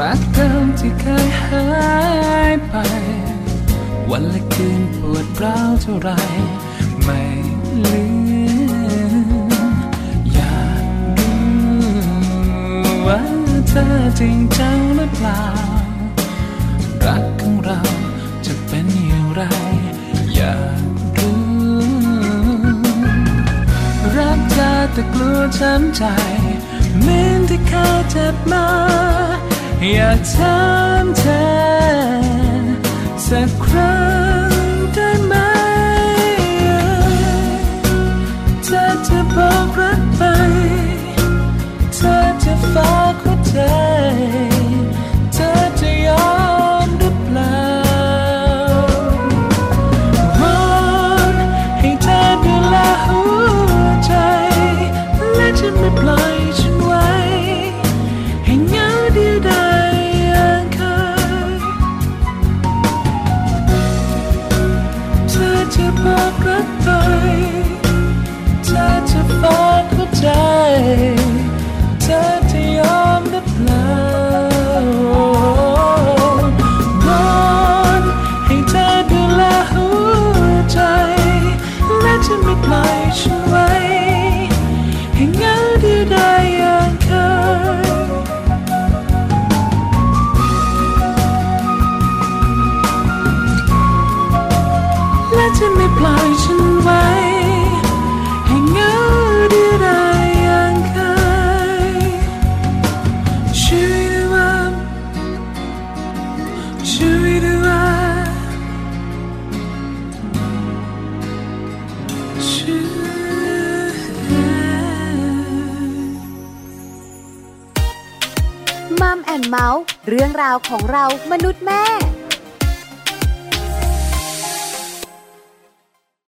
รักเดิมที่เคยหายไปวันและคืนปวดร้าวเท่าไรไม่ลืมอยากรู้ว่าเธอจริงจังหรือเปล่ารักของเราจะเป็นอย่างไรอยากรู้รักเธอแต่กลัวช้ำใจเหมือนที่เคยเจ็บมาอยากถามเธอสักครั้งได้ไหมเธอจะบอกรักไป ปล่อยฉันไว้ให้เหงาที่ได้อย่างเคยและจะไม่ปล่อยฉันไว้ให้เหงาที่ได้อย่างเคยช่วยด้วยมัมแอนด์เมาส์เรื่องราวของเรามนุษย์แม่